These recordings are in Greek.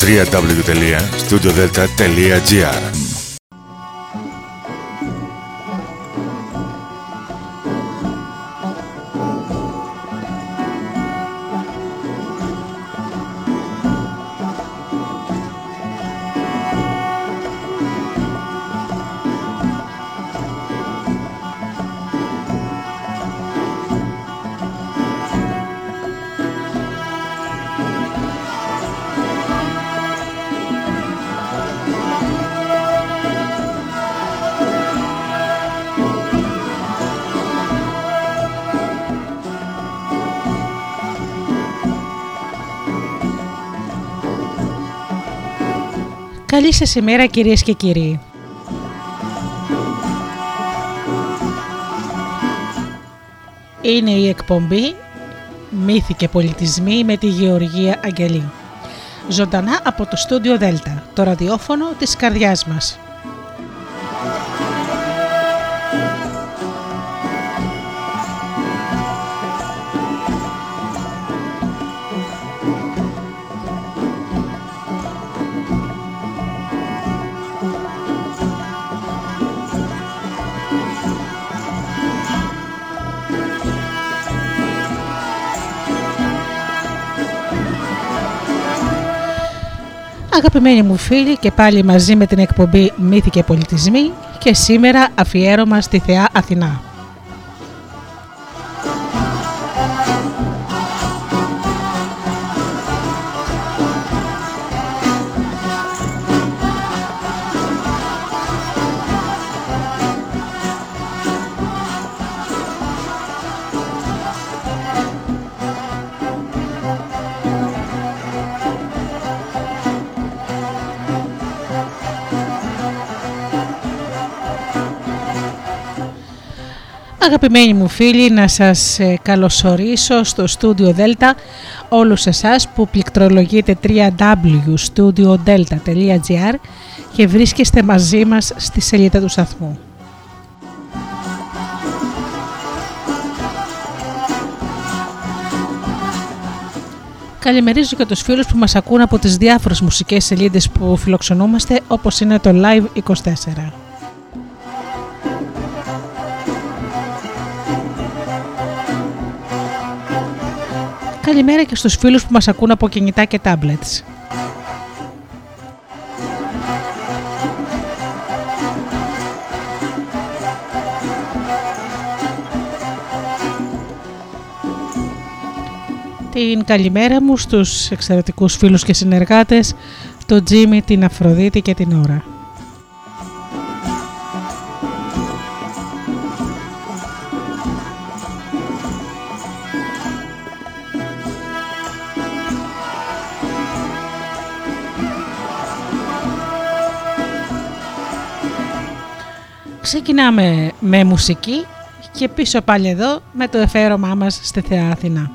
www.studiodelta.gr. Καλή σας ημέρα κυρίες και κύριοι. Είναι η εκπομπή «Μύθοι και πολιτισμοί» με τη Γεωργία Αγγελή. Ζωντανά από το Studio Delta, το ραδιόφωνο της καρδιάς μας. Αγαπημένοι μου φίλοι, και πάλι μαζί με την εκπομπή «Μύθοι και πολιτισμοί» και σήμερα αφιέρωμα στη θεά Αθηνά. Αγαπημένοι μου φίλοι, να σας καλωσορίσω στο Studio Delta, όλους εσάς που πληκτρολογείτε www.studiodelta.gr και βρίσκεστε μαζί μας στη σελίδα του σταθμού. Καλημερίζω και τους φίλους που μας ακούν από τις διάφορες μουσικές σελίδες που φιλοξενούμαστε, όπως είναι το Live 24. Καλημέρα και στους φίλους που μας ακούν από κινητά και tablets. Την καλημέρα μου στους εξαιρετικούς φίλους και συνεργάτες, τον Τζίμι, την Αφροδίτη και την Ήρα. Ξεκινάμε με μουσική και πίσω πάλι εδώ με το εφαίρωμά μας στη θεά Αθηνά.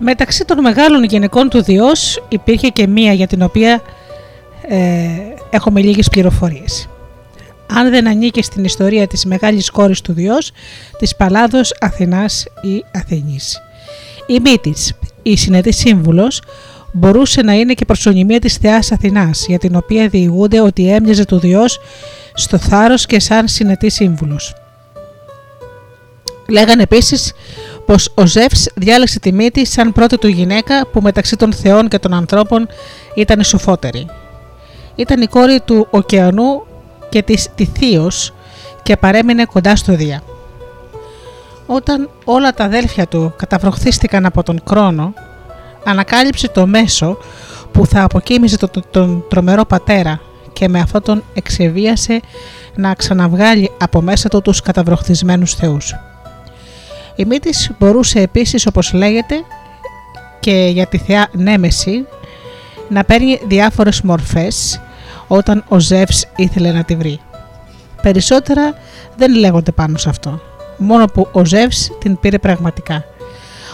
Μεταξύ των μεγάλων γυναικών του Διός υπήρχε και μία για την οποία έχουμε λίγες πληροφορίες. Αν δεν ανήκε στην ιστορία της μεγάλης κόρης του Διός, της Παλλάδος Αθηνάς ή Αθηνής. Η Μήτις, η συνετή σύμβουλος, μπορούσε να είναι και προσωνυμία της θεάς Αθηνάς, για την οποία διηγούνται ότι έμοιαζε του Διός στο θάρρος και σαν συνετή σύμβουλος. Λέγανε επίσης πως ο Ζεύς διάλεξε τη Μύτη σαν πρώτη του γυναίκα που μεταξύ των θεών και των ανθρώπων ήταν η σοφότερη. Ήταν η κόρη του ωκεανού και της Τυθίος και παρέμεινε κοντά στο Δία. Όταν όλα τα αδέλφια του καταβροχθίστηκαν από τον Κρόνο, ανακάλυψε το μέσο που θα αποκοίμιζε τον τρομερό πατέρα και με αυτό τον εξεβίασε να ξαναβγάλει από μέσα του τους καταβροχθισμένους θεούς. Η Μήτης μπορούσε επίσης, όπως λέγεται, και για τη θεά Νέμεση να παίρνει διάφορες μορφές όταν ο Ζεύς ήθελε να τη βρει. Περισσότερα δεν λέγονται πάνω σε αυτό, μόνο που ο Ζεύς την πήρε πραγματικά.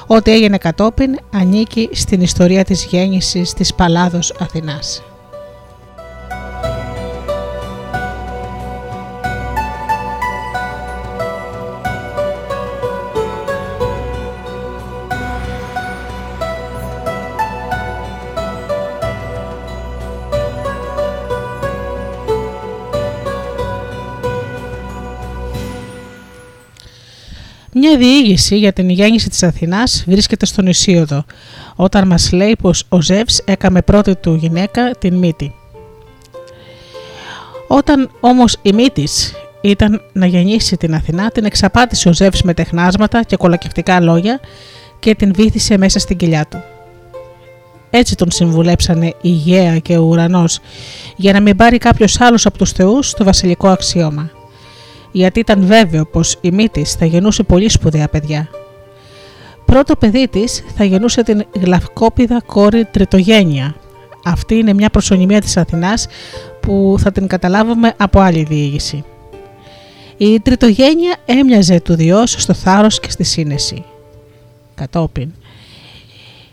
Ό,τι έγινε κατόπιν ανήκει στην ιστορία της γέννησης της Παλλάδος Αθηνάς. Μια διήγηση για την γέννηση της Αθηνάς βρίσκεται στον Ησίοδο, όταν μας λέει πως ο Ζεύς έκαμε πρώτη του γυναίκα την Μύτη. Όταν όμως η Μύτης ήταν να γεννήσει την Αθηνά, την εξαπάτησε ο Ζεύς με τεχνάσματα και κολακευτικά λόγια και την βύθισε μέσα στην κοιλιά του. Έτσι τον συμβουλέψανε η Γαία και ο Ουρανός για να μην πάρει κάποιος άλλος από τους θεούς το βασιλικό αξίωμα. Γιατί ήταν βέβαιο πως η Μήτης θα γεννούσε πολύ σπουδαία παιδιά. Πρώτο παιδί της θα γεννούσε την γλαυκόπιδα κόρη Τριτογένεια. Αυτή είναι μια προσωνυμία της Αθηνάς που θα την καταλάβουμε από άλλη διήγηση. Η Τριτογένεια έμοιαζε του Διός στο θάρρος και στη σύνεση. Κατόπιν,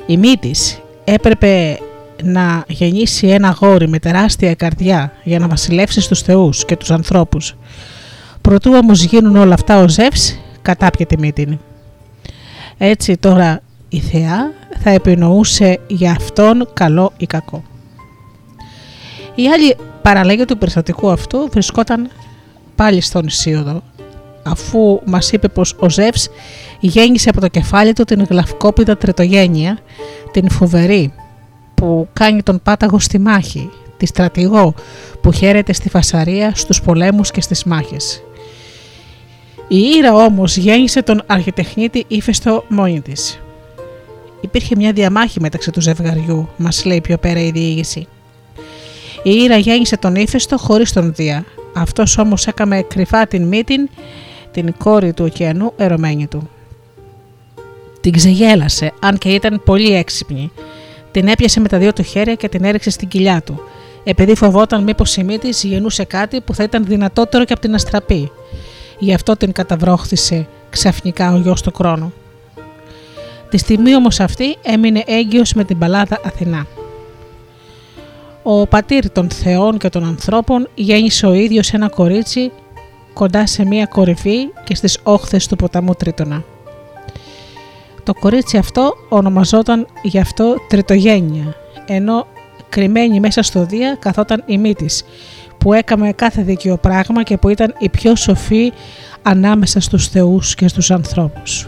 η Μήτης έπρεπε να γεννήσει ένα αγόρι με τεράστια καρδιά για να βασιλεύσει στους θεούς και τους ανθρώπους. Προτού όμως γίνουν όλα αυτά, ο Ζεύς κατάπιε τη Μύτην. Έτσι τώρα η θεά θα επινοούσε για αυτόν καλό ή κακό. Η άλλη παραλλαγή του περιστατικού αυτού βρισκόταν πάλι στον Ησίοδο, αφού μας είπε πως ο Ζεύς γέννησε από το κεφάλι του την γλαυκόπιδα Τριτογένεια, την φοβερή που κάνει τον πάταγο στη μάχη, τη στρατηγό που χαίρεται στη φασαρία, στους πολέμους και στις μάχες. Η Ήρα όμως γέννησε τον αρχιτεχνίτη Ήφαιστο μόνη της. Υπήρχε μια διαμάχη μεταξύ του ζευγαριού, μας λέει πιο πέρα η διήγηση. Η Ήρα γέννησε τον Ήφαιστο χωρίς τον Δία. Αυτός όμως έκαμε κρυφά την Μήτην, την κόρη του ωκεανού, ερωμένη του. Την ξεγέλασε, αν και ήταν πολύ έξυπνη. Την έπιασε με τα δύο του χέρια και την έριξε στην κοιλιά του, επειδή φοβόταν μήπως η Μήτης γεννούσε κάτι που θα ήταν δυνατότερο και από την αστραπή. Γι' αυτό την καταβρόχθησε ξαφνικά ο γιος του Κρόνου. Τη στιγμή όμως αυτή έμεινε έγκυος με την Παλλάδα Αθηνά. Ο πατήρ των θεών και των ανθρώπων γέννησε ο ίδιος ένα κορίτσι κοντά σε μία κορυφή και στις όχθες του ποταμού Τρίτονα. Το κορίτσι αυτό ονομαζόταν γι' αυτό Τριτογένεια, ενώ κρυμμένη μέσα στο Δία καθόταν η Μήτης, που έκαμε κάθε δίκαιο πράγμα και που ήταν η πιο σοφή ανάμεσα στους θεούς και στους ανθρώπους.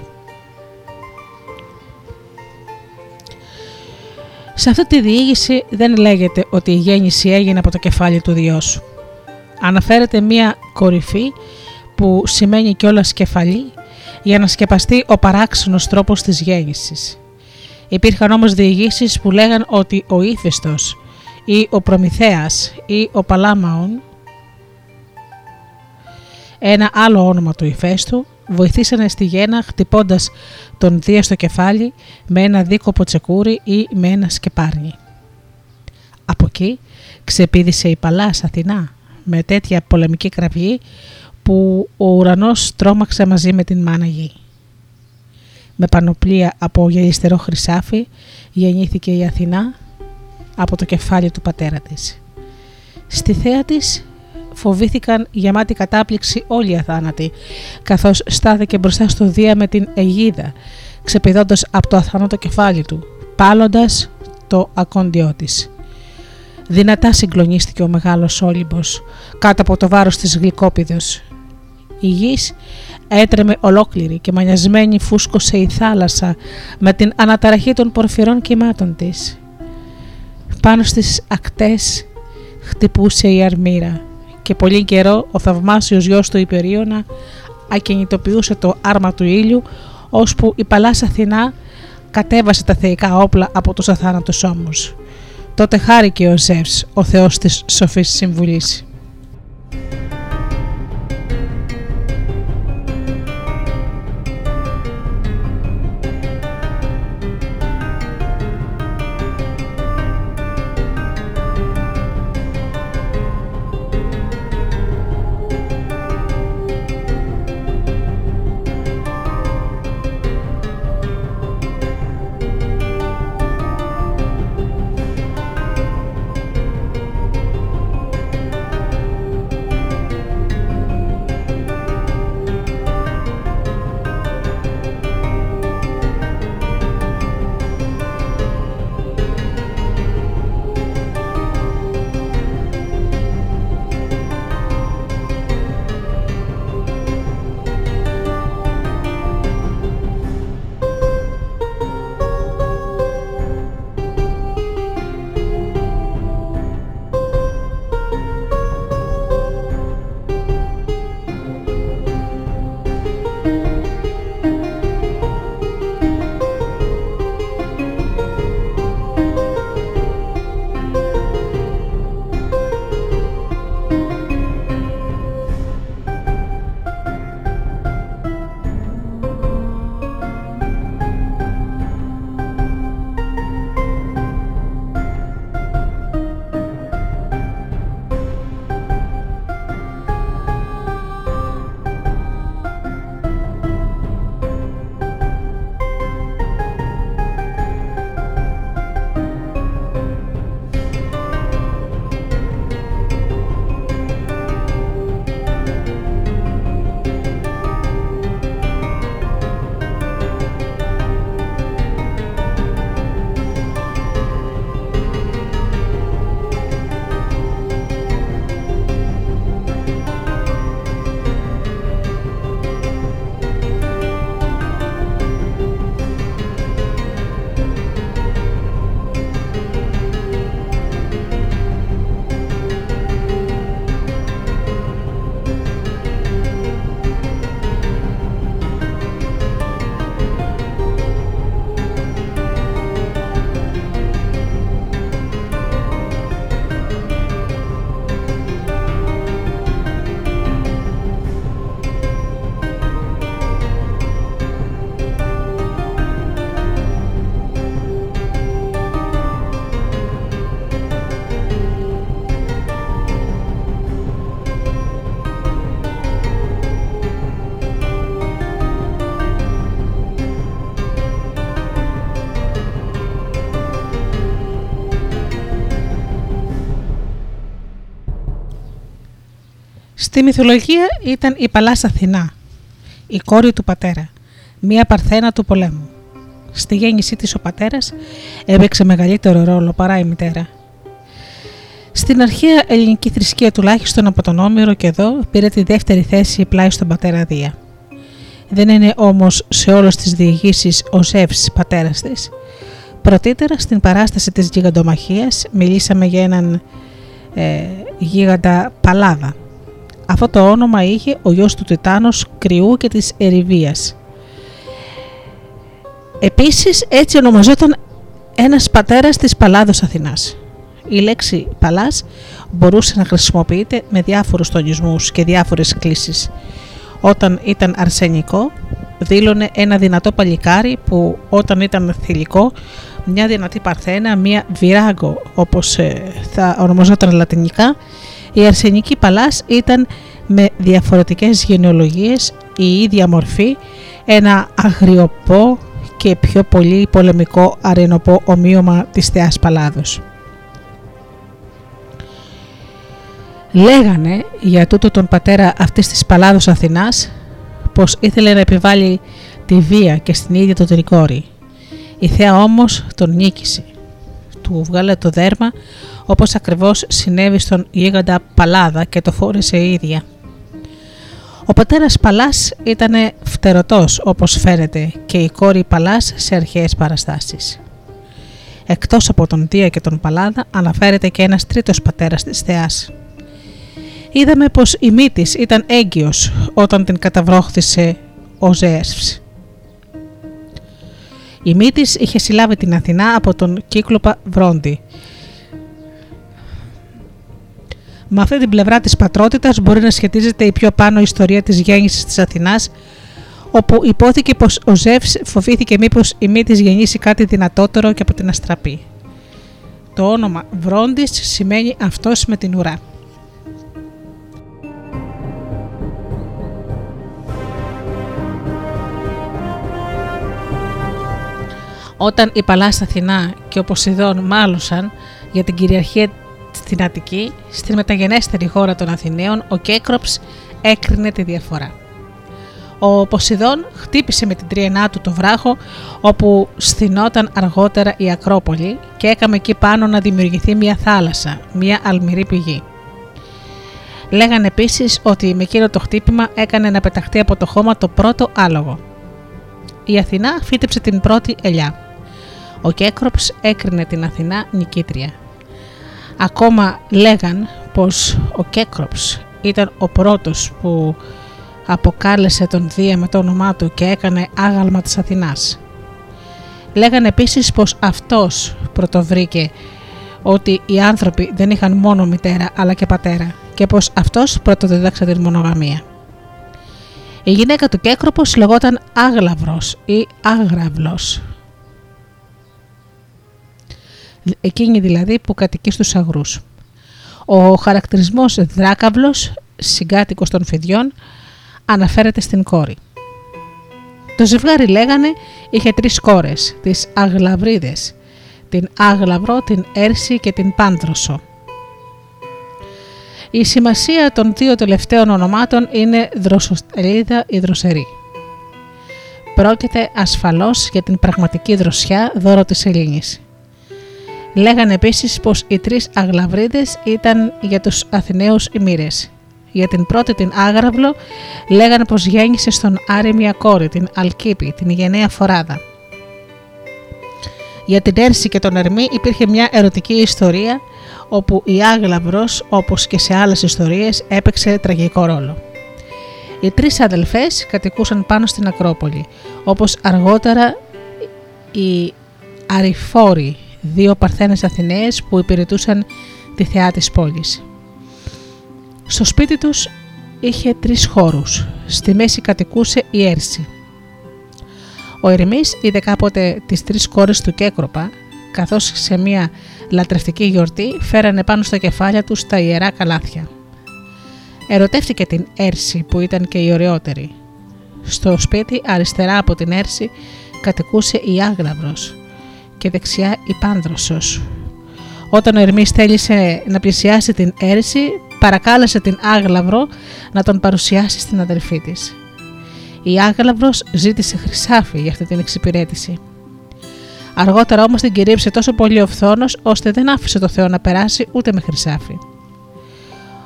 Σε αυτή τη διήγηση δεν λέγεται ότι η γέννηση έγινε από το κεφάλι του Διός. Αναφέρεται μία κορυφή που σημαίνει κιόλας κεφαλή για να σκεπαστεί ο παράξενος τρόπος της γέννησης. Υπήρχαν όμως διηγήσεις που λέγαν ότι ο Ήφαιστος ή ο Προμηθέας ή ο Παλάμαον, ένα άλλο όνομα του Ηφαίστου, βοηθήσανε στη γέννα χτυπώντας τον Δία στο κεφάλι με ένα δίκοπο τσεκούρι ή με ένα σκεπάρνι. Από εκεί ξεπήδησε η Παλλάς Αθηνά με τέτοια πολεμική κραυγή που ο Ουρανός τρόμαξε μαζί με την μάνα γη. με πανοπλία από γυαλιστερό χρυσάφι, γεννήθηκε η Αθηνά από το κεφάλι του πατέρα της. Στη θέα της φοβήθηκαν γεμάτη κατάπληξη όλοι οι αθάνατοι, καθώς στάθηκε μπροστά στο Δία με την αιγίδα, ξεπηδώντας από το αθάνατο κεφάλι του, πάλλοντας το ακόντιό της. Δυνατά συγκλονίστηκε ο μεγάλος Όλυμπος κάτω από το βάρος της Γλυκόπηδος. Η γης έτρεμε ολόκληρη και μανιασμένη φούσκωσε η θάλασσα με την αναταραχή των πορφυρών κυμάτων της. Πάνω στις ακτές χτυπούσε η αρμύρα και πολύ καιρό ο θαυμάσιος γιος του Υπερίωνα ακινητοποιούσε το άρμα του ήλιου, ώσπου η Παλλάς Αθηνά κατέβασε τα θεϊκά όπλα από τους αθάνατους ώμους. Τότε χάρηκε ο Ζεύς, ο θεός της σοφής συμβουλής. Στη μυθολογία ήταν η Παλλάς Αθηνά, η κόρη του πατέρα, μία παρθένα του πολέμου. Στη γέννησή της ο πατέρας έπαιξε μεγαλύτερο ρόλο παρά η μητέρα. Στην αρχαία ελληνική θρησκεία, τουλάχιστον από τον Όμηρο και εδώ, πήρε τη δεύτερη θέση πλάι στον πατέρα Δία. Δεν είναι όμως σε όλες τις διηγήσεις ο Ζεύς πατέρας της. Πρωτύτερα στην παράσταση της γιγαντομαχίας μιλήσαμε για έναν γίγαντα Παλλάδα. Αυτό το όνομα είχε ο γιος του Τιτάνος Κρυού και της Ερηβίας. Επίσης έτσι ονομαζόταν ένας πατέρας της Παλλάδος Αθηνάς. Η λέξη Παλλάς μπορούσε να χρησιμοποιείται με διάφορους τονισμούς και διάφορες κλίσεις. Όταν ήταν αρσενικό δήλωνε ένα δυνατό παλικάρι που όταν ήταν θηλυκό μια δυνατή παρθένα, μια βυράγκο όπως θα ονομαζόταν λατινικά. Η αρσενική Παλλάς ήταν με διαφορετικές γενεολογίες η ίδια μορφή, ένα αγριοπό, και πιο πολύ πολεμικό αρενοπό ομοίωμα της θεάς Παλλάδος. Λέγανε για τούτο τον πατέρα αυτής της Παλλάδος Αθηνάς πως ήθελε να επιβάλει τη βία και στην ίδια το τρικόρι. Η θέα όμως τον νίκησε. Του βγάλε το δέρμα όπως ακριβώς συνέβη στον γίγαντα Παλλάδα και το φόρεσε η ίδια. Ο πατέρας Παλάς ήταν φτερωτός όπως φαίνεται και η κόρη Παλάς σε αρχαίες παραστάσεις. Εκτός από τον Δία και τον Παλλάδα αναφέρεται και ένας τρίτος πατέρας της θεάς. Είδαμε πως η Μήτις ήταν έγκυος όταν την καταβρόχθησε ο Ζέας. Η Μήτις είχε συλλάβει την Αθηνά από τον κύκλοπα Βρόντι. Με αυτή την πλευρά της πατρότητας μπορεί να σχετίζεται η πιο πάνω ιστορία της γέννησης της Αθηνάς, όπου υπόθηκε πως ο Ζεύς φοβήθηκε μήπως η Μήτης γεννήσει κάτι δυνατότερο και από την αστραπή. Το όνομα Βρόντις σημαίνει «αυτός με την ουρά». Όταν η Παλάς Αθηνά και ο Ποσειδών μάλωσαν για την κυριαρχία στην Αττική, στην μεταγενέστερη χώρα των Αθηναίων, ο Κέκροψ έκρινε τη διαφορά. Ο Ποσειδών χτύπησε με την τρίαινά του το βράχο όπου σθινόταν αργότερα η Ακρόπολη και έκαμε εκεί πάνω να δημιουργηθεί μια θάλασσα, μια αλμυρή πηγή. Λέγανε επίσης ότι με εκείνο το χτύπημα έκανε να πεταχτεί από το χώμα το πρώτο άλογο. Η Αθηνά φύτεψε την πρώτη ελιά. Ο Κέκροψ έκρινε την Αθηνά νικήτρια. Ακόμα λέγαν πως ο Κέκροψ ήταν ο πρώτος που αποκάλεσε τον Δία με το όνομά του και έκανε άγαλμα της Αθηνάς. Λέγαν επίσης πως αυτός πρωτοβρήκε ότι οι άνθρωποι δεν είχαν μόνο μητέρα αλλά και πατέρα και πως αυτός πρωτοδίδαξε την μονογαμία. Η γυναίκα του Κέκροπος λεγόταν Άγλαυρος ή Άγραυλος. Εκείνη δηλαδή που κατοικεί στους αγρούς. Ο χαρακτηρισμός δράκαυλος, συγκάτοικος των φιδιών, αναφέρεται στην κόρη. Το ζευγάρι λέγανε είχε 3 κόρες, τις Αγλαυρίδες, την Άγλαυρο, την Έρση και την Πάνδροσο. Η σημασία των 2 τελευταίων ονομάτων είναι δροσοστελίδα ή δροσερή. Πρόκειται ασφαλώς για την πραγματική δροσιά, δώρο της Ελλήνης. Λέγανε επίσης πως οι 3 Αγλαυρίδες ήταν για τους Αθηναίους οι μοίρες. Για την πρώτη την Άγραυλο λέγανε πως γέννησε στον Άρη μια κόρη, την Αλκίπη, την γενναία Φοράδα. Για την Έρση και τον Ερμή υπήρχε μια ερωτική ιστορία όπου η Άγλαυρος, όπως και σε άλλες ιστορίες, έπαιξε τραγικό ρόλο. Οι 3 αδελφές κατοικούσαν πάνω στην Ακρόπολη, όπως αργότερα οι Αριφόροι, 2 παρθένες Αθηναίες που υπηρετούσαν τη θεά της πόλης. Στο σπίτι τους είχε 3 χώρους. Στη μέση κατοικούσε η Έρση. Ο Ερμής είδε κάποτε τις 3 κόρες του Κέκροπα, καθώς σε μια λατρευτική γιορτή φέρανε πάνω στα κεφάλια τους τα ιερά καλάθια. Ερωτεύτηκε την Έρση που ήταν και η ωραιότερη. Στο σπίτι αριστερά από την Έρση κατοικούσε η Άγλαυρος και δεξιά η Πάνδροσος. Όταν ο Ερμής θέλησε να πλησιάσει την Έρση, παρακάλεσε την Άγλαυρο να τον παρουσιάσει στην αδελφή της. Η Άγλαυρος ζήτησε χρυσάφι για αυτή την εξυπηρέτηση. Αργότερα όμως την κυρίψε τόσο πολύ ο φθόνος, ώστε δεν άφησε το Θεό να περάσει ούτε με χρυσάφι.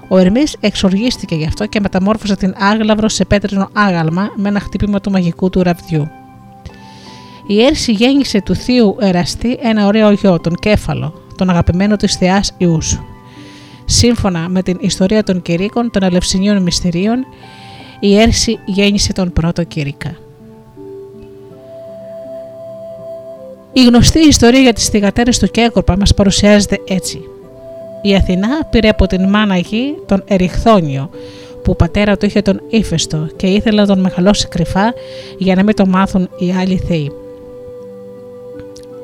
Ο Ερμής εξοργίστηκε γι' αυτό και μεταμόρφωσε την Άγλαυρο σε πέτρινο άγαλμα με ένα χτύπημα του μαγικού του ραβδιού. Η Έρση γέννησε του θείου Εραστή ένα ωραίο γιο, τον Κέφαλο, τον αγαπημένο της θεάς Ιούς. Σύμφωνα με την ιστορία των Κυρίκων των Ελευσινίων Μυστηρίων, η Έρση γέννησε τον πρώτο Κυρίκα. Η γνωστή ιστορία για τις θυγατέρες του Κέκρουπα μας παρουσιάζεται έτσι. Η Αθηνά πήρε από την μάνα γη τον Εριχθόνιο, που πατέρα του είχε τον Ήφαιστο και ήθελε να τον μεγαλώσει κρυφά για να μην το μάθουν οι άλλοι θεοί.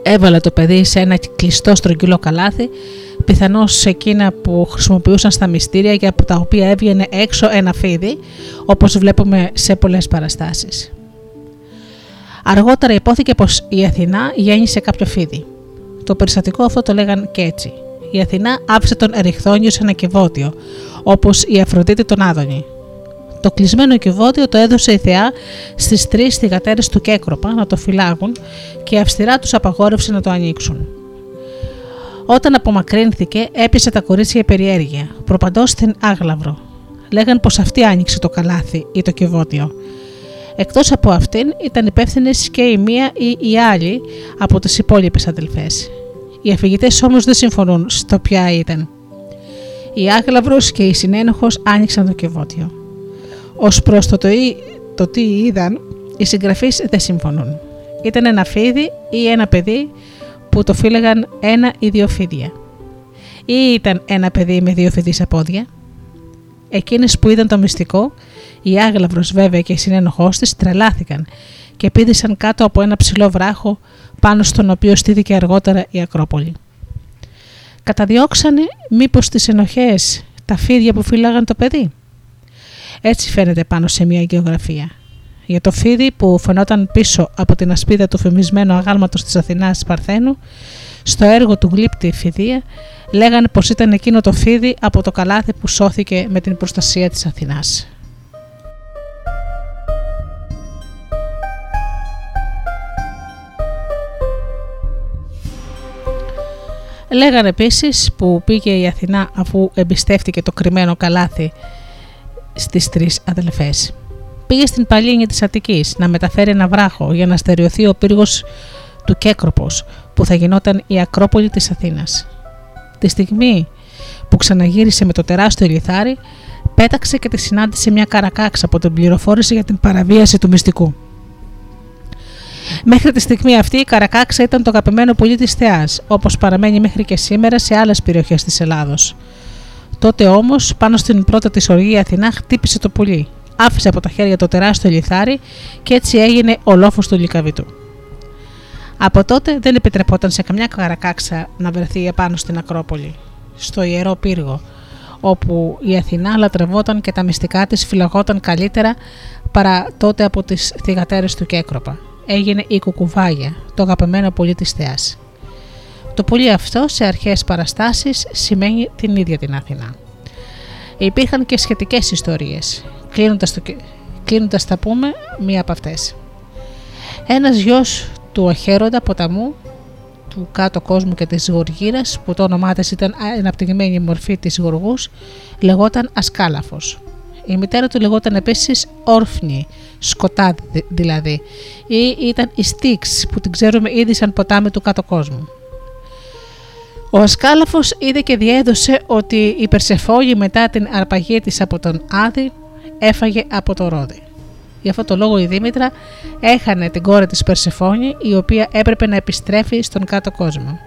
Έβαλε το παιδί σε ένα κλειστό στρογγυλό καλάθι, πιθανώς σε εκείνα που χρησιμοποιούσαν στα μυστήρια και από τα οποία έβγαινε έξω ένα φίδι, όπως βλέπουμε σε πολλές παραστάσεις. Αργότερα υπόθηκε πως η Αθηνά γέννησε κάποιο φίδι. Το περιστατικό αυτό το λέγαν και έτσι. Η Αθηνά άφησε τον Εριχθόνιο σε ένα κυβότιο, όπως η Αφροδίτη τον Άδωνη. Το κλεισμένο κυβότιο το έδωσε η Θεά στις τρεις θυγατέρες του Κέκροπα να το φυλάγουν και αυστηρά τους απαγόρευσε να το ανοίξουν. Όταν απομακρύνθηκε, έπιασε τα κορίτσια η περιέργεια, προπαντός στην Άγλαυρο. Λέγαν πως αυτή άνοιξε το καλάθι ή το κυβότιο. Εκτός από αυτήν ήταν υπεύθυνες και η μία ή η άλλη από τις υπόλοιπες αδελφές. Οι αφηγητές όμως δεν συμφωνούν στο ποια ήταν. Η Άγλαυρος και η συνένοχος άνοιξαν το κυβότιο. Ως προς το τι είδαν, οι συγγραφείς δεν συμφωνούν. Ήταν ένα φίδι ή ένα παιδί που το φύλαγαν ένα ή δύο φίδια. Ή ήταν ένα παιδί με δύο φιδίσια πόδια. Εκείνες που είδαν το μυστικό, η Άγλαυρος βέβαια και η συνένοχός της, τρελάθηκαν και πήδησαν κάτω από ένα ψηλό βράχο πάνω στον οποίο στήθηκε αργότερα η Ακρόπολη. Καταδιώξανε μήπως τις ενοχές τα φίδια που φύλαγαν το παιδί. Έτσι φαίνεται πάνω σε μια γεωγραφία. Για το φίδι που φαινόταν πίσω από την ασπίδα του φημισμένου αγάλματος της Αθηνάς Παρθένου, στο έργο του γλύπτη Φιδία, λέγανε πως ήταν εκείνο το φίδι από το καλάθι που σώθηκε με την προστασία της Αθηνάς. Λέγανε επίσης που πήγε η Αθηνά αφού εμπιστεύτηκε το κρυμμένο καλάθι στις τρεις αδελφές. Πήγε στην Παλίνη της Αττικής να μεταφέρει ένα βράχο για να στεριωθεί ο πύργος του Κέκροπος που θα γινόταν η Ακρόπολη της Αθήνας. Τη στιγμή που ξαναγύρισε με το τεράστιο λιθάρι, πέταξε και τη συνάντησε μια καρακάξα που τον πληροφόρησε για την παραβίαση του μυστικού. Μέχρι τη στιγμή αυτή η καρακάξα ήταν το αγαπημένο πουλί της Θεάς, όπως παραμένει μέχρι και σήμερα σε άλλες περιοχές της Ελλάδος. Τότε όμως, πάνω στην πρώτη της οργή Αθηνά, χτύπησε το πουλί, άφησε από τα χέρια το τεράστιο λιθάρι και έτσι έγινε ο λόφος του λυκαβίτου. Από τότε δεν επιτρεπόταν σε καμιά καρακάξα να βρεθεί επάνω στην Ακρόπολη, στο Ιερό Πύργο, όπου η Αθηνά λατρευόταν και τα μυστικά της φυλαγόταν καλύτερα παρά τότε από τις θυγατέρες του Κέκροπα. Έγινε η κουκουβάγια, το αγαπημένο πουλί της Θεάς. Το πουλί αυτό σε αρχαίες παραστάσεις σημαίνει την ίδια την Αθηνά. Υπήρχαν και σχετικές ιστορίες, κλείνοντας θα πούμε μία από αυτές. Ένας γιος του Αχέροντα ποταμού, του κάτω κόσμου και της Γοργύρας, που το όνομά της ήταν αναπτυγμένη μορφή της Γοργούς, λεγόταν Ασκάλαφος. Η μητέρα του λεγόταν επίσης Όρφνη, σκοτάδι δηλαδή, ή ήταν η Στίξ που την ξέρουμε ήδη σαν ποτάμι του κάτω κόσμου. Ο Ασκάλαφος είδε και διέδωσε ότι η Περσεφόνη μετά την αρπαγή της από τον Άδη έφαγε από το Ρόδι. Γι' αυτό το λόγο η Δήμητρα έχανε την κόρη της Περσεφόνη, η οποία έπρεπε να επιστρέφει στον κάτω κόσμο.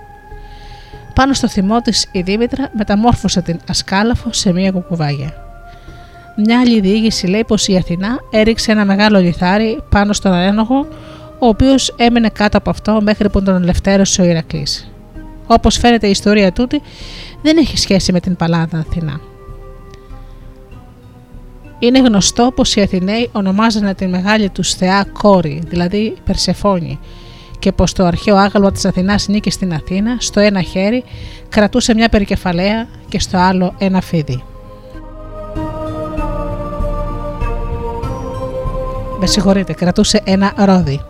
Πάνω στο θυμό της η Δήμητρα μεταμόρφωσε την Ασκάλαφο σε μία κουκουβάγια. Μια άλλη διήγηση λέει πως η Αθηνά έριξε ένα μεγάλο λιθάρι πάνω στον ένοχο, ο οποίος έμενε κάτω από αυτό μέχρι που τον ελευθέρωσε ο Ηρακλής. Όπως φαίνεται η ιστορία τούτη δεν έχει σχέση με την Παλλάδα Αθηνά. Είναι γνωστό πως οι Αθηναίοι ονομάζανε τη μεγάλη τους θεά κόρη, δηλαδή Περσεφόνη, και πως το αρχαίο άγαλμα της Αθηνάς νίκη στην Αθήνα στο ένα χέρι κρατούσε μια περικεφαλαία και στο άλλο ένα φίδι. Με συγχωρείτε, κρατούσε ένα ρόδι.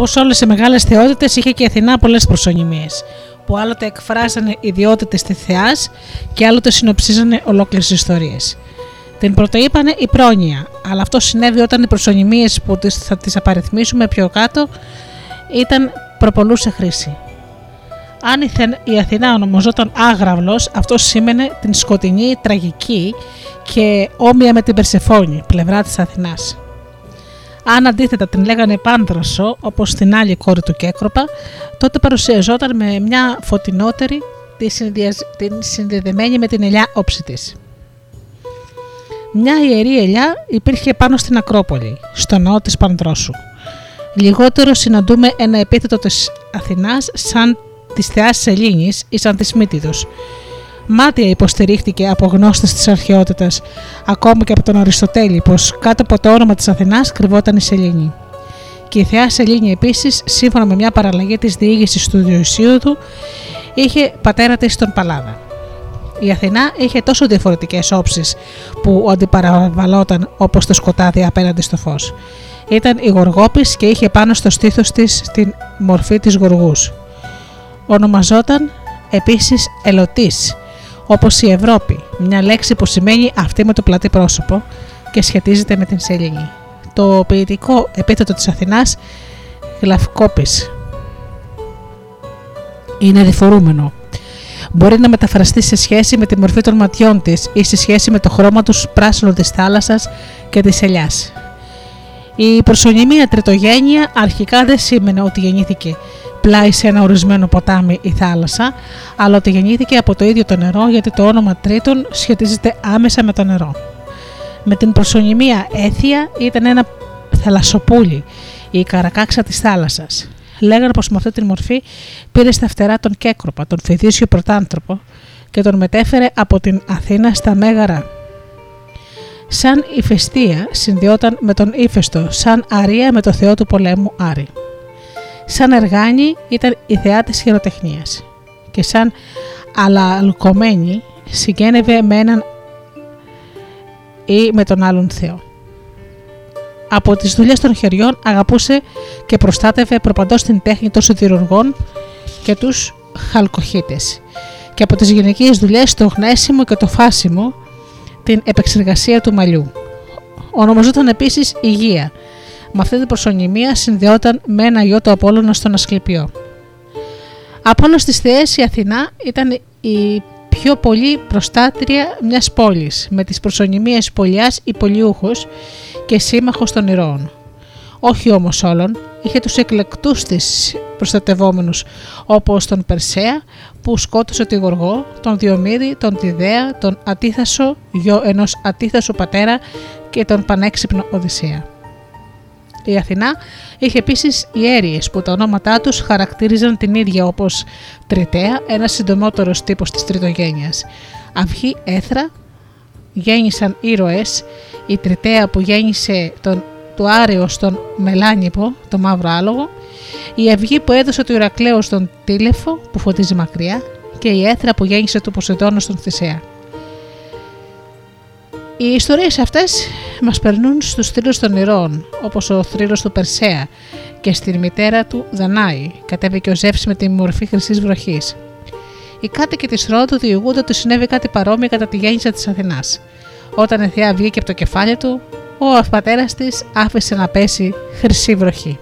Όπως όλες οι μεγάλες θεότητες, είχε και η Αθηνά πολλές προσωνυμίες, που άλλοτε εκφράσανε ιδιότητες της θεάς και άλλοτε συνοψίζανε ολόκληρες ιστορίες. Την πρωτοείπανε η πρόνοια, αλλά αυτό συνέβη όταν οι προσωνυμίες που θα τις απαριθμίσουμε πιο κάτω ήταν προπολούσε χρήση. Αν η Αθηνά ονομαζόταν Άγραυλος, αυτό σήμαινε την σκοτεινή, τραγική και όμοια με την Περσεφόνη, πλευρά της Αθηνάς. Αν αντίθετα την λέγανε Πάνδροσο, όπως την άλλη κόρη του Κέκροπα, τότε παρουσιαζόταν με μια φωτεινότερη, την συνδεδεμένη με την ελιά όψη της. Μια ιερή ελιά υπήρχε πάνω στην Ακρόπολη, στο ναό της Πανδρόσου. Λιγότερο συναντούμε ένα επίθετο της Αθηνάς σαν της θεάς Σελήνης ή σαν της Μήτιδος. Μάτια υποστηρίχτηκε από γνώστες της αρχαιότητας, ακόμα και από τον Αριστοτέλη, πως κάτω από το όνομα της Αθηνάς κρυβόταν η Σελήνη. Και η θεά Σελήνη επίσης, σύμφωνα με μια παραλλαγή της διήγησης του Ησίοδου, είχε πατέρα της τον Παλλάδα. Η Αθηνά είχε τόσο διαφορετικές όψεις που αντιπαραβαλόταν όπως το σκοτάδι απέναντι στο φως. Ήταν η γοργόπης και είχε πάνω στο στήθος της την μορφή της γοργούς. Ονομαζόταν επίσης Ελωτής, όπως η Ευρώπη, μια λέξη που σημαίνει αυτή με το πλατή πρόσωπο και σχετίζεται με την Σελήνη. Το ποιητικό επίθετο της Αθηνάς, γλαυκόπης, είναι διφορούμενο. Μπορεί να μεταφραστεί σε σχέση με τη μορφή των ματιών της ή σε σχέση με το χρώμα τους πράσινο της θάλασσας και της ελιάς. Η προσωνυμία Τριτογένεια αρχικά δεν σήμαινε ότι γεννήθηκε πλάι σε ένα ορισμένο ποτάμι ή θάλασσα, αλλά ότι γεννήθηκε από το ίδιο το νερό, γιατί το όνομα Τρίτων σχετίζεται άμεσα με το νερό. Με την προσωνυμία Έθια ήταν ένα θαλασσοπούλι, η καρακάξα της θάλασσας. Λέγανε πως με αυτή τη μορφή πήρε στα φτερά τον Κέκροπα, τον Φειδίσιο πρωτάνθρωπο, και τον μετέφερε από την Αθήνα στα Μέγαρα. Σαν Ηφαιστία συνδυόταν με τον Ήφαιστο, σαν Αρία με το θεό του πολέμου Άρη. Σαν Εργάνη ήταν η θεά της χειροτεχνίας και σαν Αλαλκομένη συγγένευε με έναν ή με τον άλλον θεό. Από τις δουλειές των χεριών αγαπούσε και προστάτευε προπαντός την τέχνη των σιδηρουργών και τους χαλκοχίτες, και από τις γυναικείες δουλειές το γνέσιμο και το φάσιμο, την επεξεργασία του μαλλιού. Ονομαζόταν επίσης Υγεία. Με αυτή την προσωνυμία συνδεόταν με ένα γιο του Απόλλωνα στον Ασκληπιό. Από όλες τις θεές η Αθηνά ήταν η πιο πολύ προστάτρια μιας πόλης, με τις προσωνυμίες Πολιάς ή Πολιούχος και Σύμμαχος των Ηρώων. Όχι όμως όλων, είχε τους εκλεκτούς της προστατευόμενους, όπως τον Περσέα που σκότωσε τη Γοργό, τον Διομήδη, τον Τιδαία, τον Ατίθασο, γιο ενός Ατίθασου πατέρα, και τον πανέξυπνο Οδυσσέα. Η Αθηνά είχε επίσης ιέριες που τα ονόματά τους χαρακτήριζαν την ίδια, όπως Τριτέα, ένας συντομότερος τύπος της Τριτογένειας. Αυγή, Έθρα, γέννησαν ήρωες, η Τριτέα που γέννησε του Άριο στον Μελάνιπο, το μαύρο άλογο, η Αυγή που έδωσε του Ηρακλέου στον Τίλεφο που φωτίζει μακριά, και η Έθρα που γέννησε του Ποσειδώνα στον Θησέα. Οι ιστορίες αυτές μας περνούν στους θρύλους των ηρώων, όπως ο θρύλος του Περσέα, και στη μητέρα του Δανάη, κατέβηκε ο Ζεύς με τη μορφή χρυσής βροχής. Οι κάτοικοι της Ρόδου διηγούνται ότι συνέβη κάτι παρόμοιο κατά τη γέννηση της Αθηνάς. Όταν η θεά βγήκε από το κεφάλι του, ο πατέρας της άφησε να πέσει χρυσή βροχή.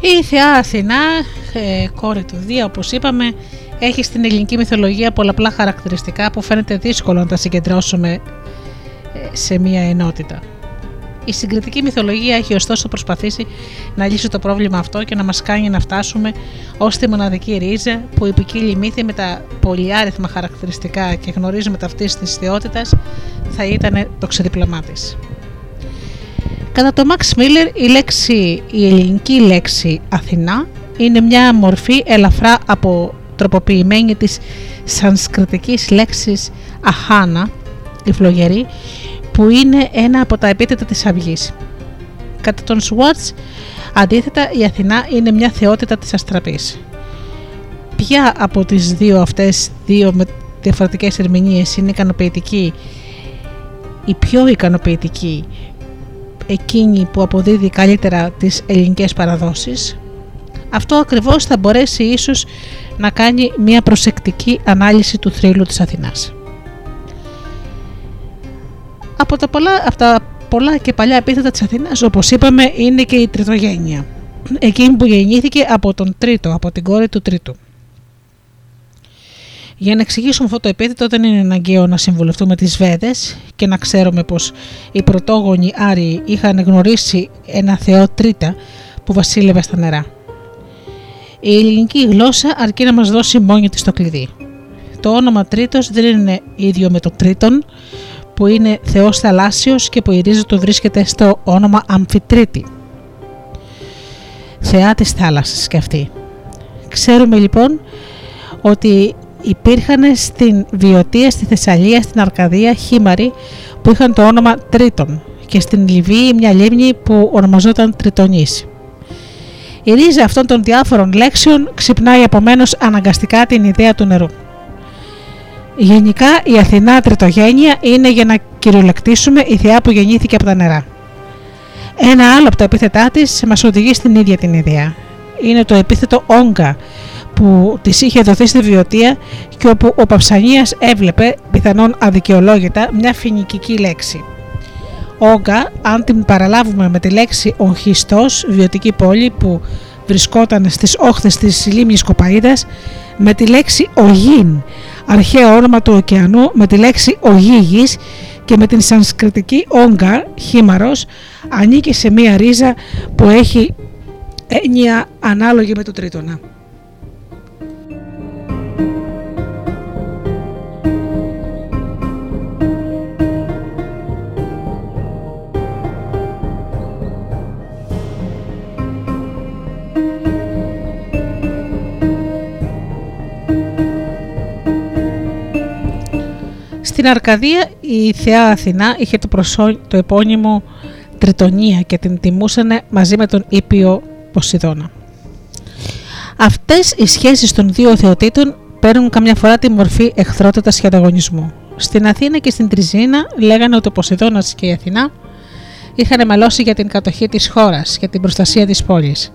Η θεά Αθηνά, κόρη του Δία, όπως είπαμε, έχει στην ελληνική μυθολογία πολλαπλά χαρακτηριστικά που φαίνεται δύσκολο να τα συγκεντρώσουμε σε μία ενότητα. Η συγκριτική μυθολογία έχει ωστόσο προσπαθήσει να λύσει το πρόβλημα αυτό και να μας κάνει να φτάσουμε ως τη μοναδική ρίζα που οι ποικίλοι μύθοι με τα πολυάριθμα χαρακτηριστικά και γνωρίζουμε ταυτής της θεότητας θα ήταν το ξεδιπλωμά της. Κατά το Max Müller, η ελληνική λέξη Αθηνά είναι μια μορφή ελαφρά αποτροποποιημένη της σανσκριτικής λέξης Αχάνα, η φλογερή, που είναι ένα από τα επίθετα της αυγής. Κατά τον Swartz, αντίθετα, η Αθηνά είναι μια θεότητα της αστραπής. Ποια από τις δύο διαφορετικές ερμηνείες είναι ικανοποιητική, η πιο ικανοποιητική, εκείνη που αποδίδει καλύτερα τις ελληνικές παραδόσεις? Αυτό ακριβώς θα μπορέσει ίσως να κάνει μια προσεκτική ανάλυση του θρύλου της Αθηνάς. Από τα πολλά και παλιά επίθετα της Αθηνάς, όπως είπαμε, είναι και η Τριτογένεια, εκείνη που γεννήθηκε από την κόρη του Τρίτου. Για να εξηγήσουμε αυτό το επίθετο δεν είναι αναγκαίο να συμβουλευτούμε τις Βέδες και να ξέρουμε πως οι πρωτόγονοι Άριοι είχαν γνωρίσει ένα θεό Τρίτα που βασίλευε στα νερά. Η ελληνική γλώσσα αρκεί να μας δώσει μόνη της το κλειδί. Το όνομα Τρίτος δεν είναι ίδιο με το Τρίτον, που είναι θεός θαλάσσιος και που η ρίζα του βρίσκεται στο όνομα Αμφιτρίτη, θεά της θάλασσας και αυτή. Ξέρουμε λοιπόν ότι υπήρχαν στην Βοιωτία, στη Θεσσαλία, στην Αρκαδία χήμαροι που είχαν το όνομα Τρίτων και στην Λιβύη μια λίμνη που ονομαζόταν Τριτονής. Η ρίζα αυτών των διάφορων λέξεων ξυπνάει επομένως αναγκαστικά την ιδέα του νερού. Γενικά η Αθηνά Τριτογένεια είναι, για να κυριολεκτήσουμε, η θεά που γεννήθηκε από τα νερά. Ένα άλλο από τα επίθετά της μας οδηγεί στην ίδια την ιδέα. Είναι το επίθετο Όγκα που της είχε δοθεί στη Βοιωτία και όπου ο Παυσανίας έβλεπε, πιθανόν αδικαιολόγητα, μια φοινικική λέξη. Όγκα, αν την παραλάβουμε με τη λέξη Οχιστός, βιωτική πόλη που βρισκόταν στις όχθες της λίμνης Κοπαΐδας, με τη λέξη Ογίν, αρχαίο όνομα του ωκεανού, με τη λέξη Ογίγης και με την σανσκριτική Όγκα, χήμαρος, ανήκει σε μία ρίζα που έχει έννοια ανάλογη με το Τρίτονα. Στην Αρκαδία η θεά Αθηνά είχε το επώνυμο Τριτονία και την τιμούσανε μαζί με τον ήπιο Ποσειδώνα. Αυτές οι σχέσεις των δύο θεοτήτων παίρνουν καμιά φορά τη μορφή εχθρότητας και ανταγωνισμού. Στην Αθήνα και στην Τριζίνα λέγανε ότι ο Ποσειδώνας και η Αθηνά είχαν μαλώσει για την κατοχή της χώρας και την προστασία της πόλης.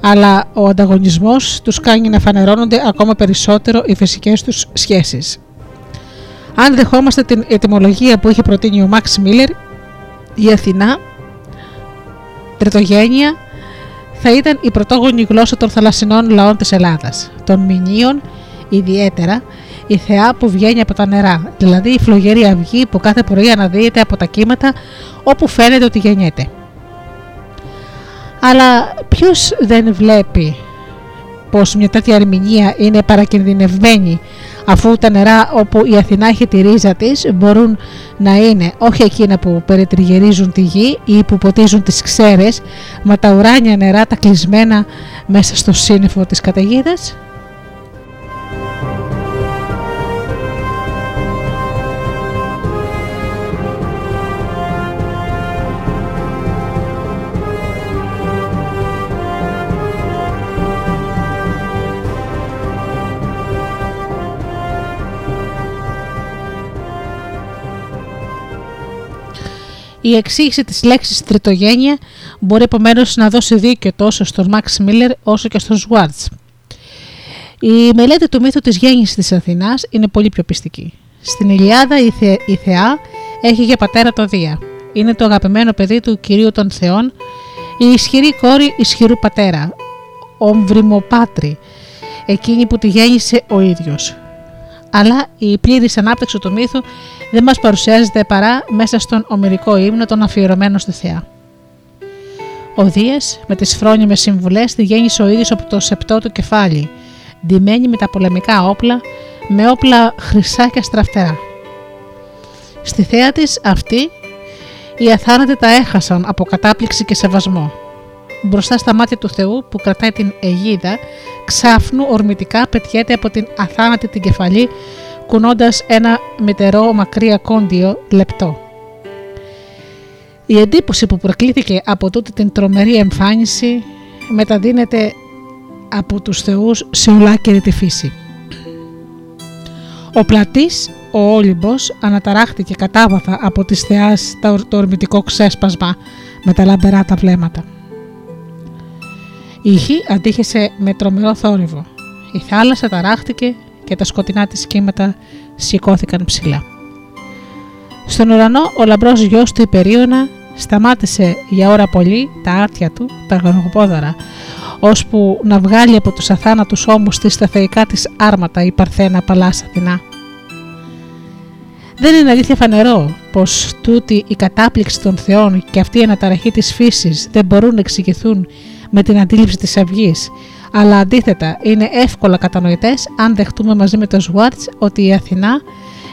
Αλλά ο ανταγωνισμός τους κάνει να φανερώνονται ακόμα περισσότερο οι φυσικές τους σχέσεις. Αν δεχόμαστε την ετυμολογία που είχε προτείνει ο Μαξ Μίλλερ, η Αθηνά Τριτογένεια θα ήταν η πρωτόγονη γλώσσα των θαλασσινών λαών της Ελλάδας, των Μηνίων ιδιαίτερα, η θεά που βγαίνει από τα νερά, δηλαδή η φλογερή αυγή που κάθε πρωί αναδύεται από τα κύματα όπου φαίνεται ότι γεννιέται. Αλλά ποιος δεν βλέπει πως μια τέτοια ερμηνεία είναι παρακινδυνευμένη, αφού τα νερά όπου η Αθηνά έχει τη ρίζα της μπορούν να είναι όχι εκείνα που περιτριγυρίζουν τη γη ή που ποτίζουν τις ξέρες, μα τα ουράνια νερά τα κλεισμένα μέσα στο σύννεφο της καταιγίδας? Η εξήγηση της λέξης Τριτογένεια μπορεί επομένως να δώσει δίκιο τόσο στον Μαξ Μίλλερ όσο και στον Σουάρτς. Η μελέτη του μύθου της γέννησης της Αθηνάς είναι πολύ πιο πιστική. Στην Ιλιάδα η θεά έχει για πατέρα το Δία. Είναι το αγαπημένο παιδί του κυρίου των θεών, η ισχυρή κόρη ισχυρού πατέρα, Ομβριμοπάτρη, εκείνη που τη γέννησε ο ίδιος. Αλλά η πλήρης ανάπτυξη του μύθου δεν μας παρουσιάζεται παρά μέσα στον ομηρικό ύμνο των αφιερωμένων στη Θεά. Ο Δίας με τις φρόνιμες συμβουλές τη γέννησε ο ίδιος από το σεπτό του κεφάλι, ντυμένη με τα πολεμικά όπλα, με όπλα χρυσά και στραφτερά. Στη θέα της αυτή οι αθάνατοι τα έχασαν από κατάπληξη και σεβασμό. Μπροστά στα μάτια του Θεού που κρατάει την αιγίδα, ξάφνου ορμητικά πετιέται από την αθάνατη την κεφαλή, κουνώντας ένα μητερό μακρύ ακόντιο λεπτό. Η εντύπωση που προκλήθηκε από τούτη την τρομερή εμφάνιση μεταδίνεται από τους θεούς σε ολάκερη τη φύση. Ο πλατής, ο Όλυμπος, αναταράχτηκε κατάβαθα από της θεάς το ορμητικό ξέσπασμα με τα λαμπερά τα βλέμματα. Η γη αντίχησε με τρομερό θόρυβο. Η θάλασσα ταράχτηκε και τα σκοτεινά της κύματα σηκώθηκαν ψηλά. Στον ουρανό ο λαμπρός γιος του Υπερίωνα σταμάτησε για ώρα πολύ τα άρτια του, τα γαργοπόδαρα, ώσπου να βγάλει από τους αθάνατους ώμους της τα θεϊκά της άρματα η παρθένα Παλλάς Αθηνά. Δεν είναι αλήθεια φανερό πως τούτη η κατάπληξη των θεών και αυτή η αναταραχή της φύσης δεν μπορούν να εξηγηθούν με την αντίληψη της αυγής, αλλά αντίθετα είναι εύκολα κατανοητές αν δεχτούμε μαζί με τον Σουάρτς ότι η Αθηνά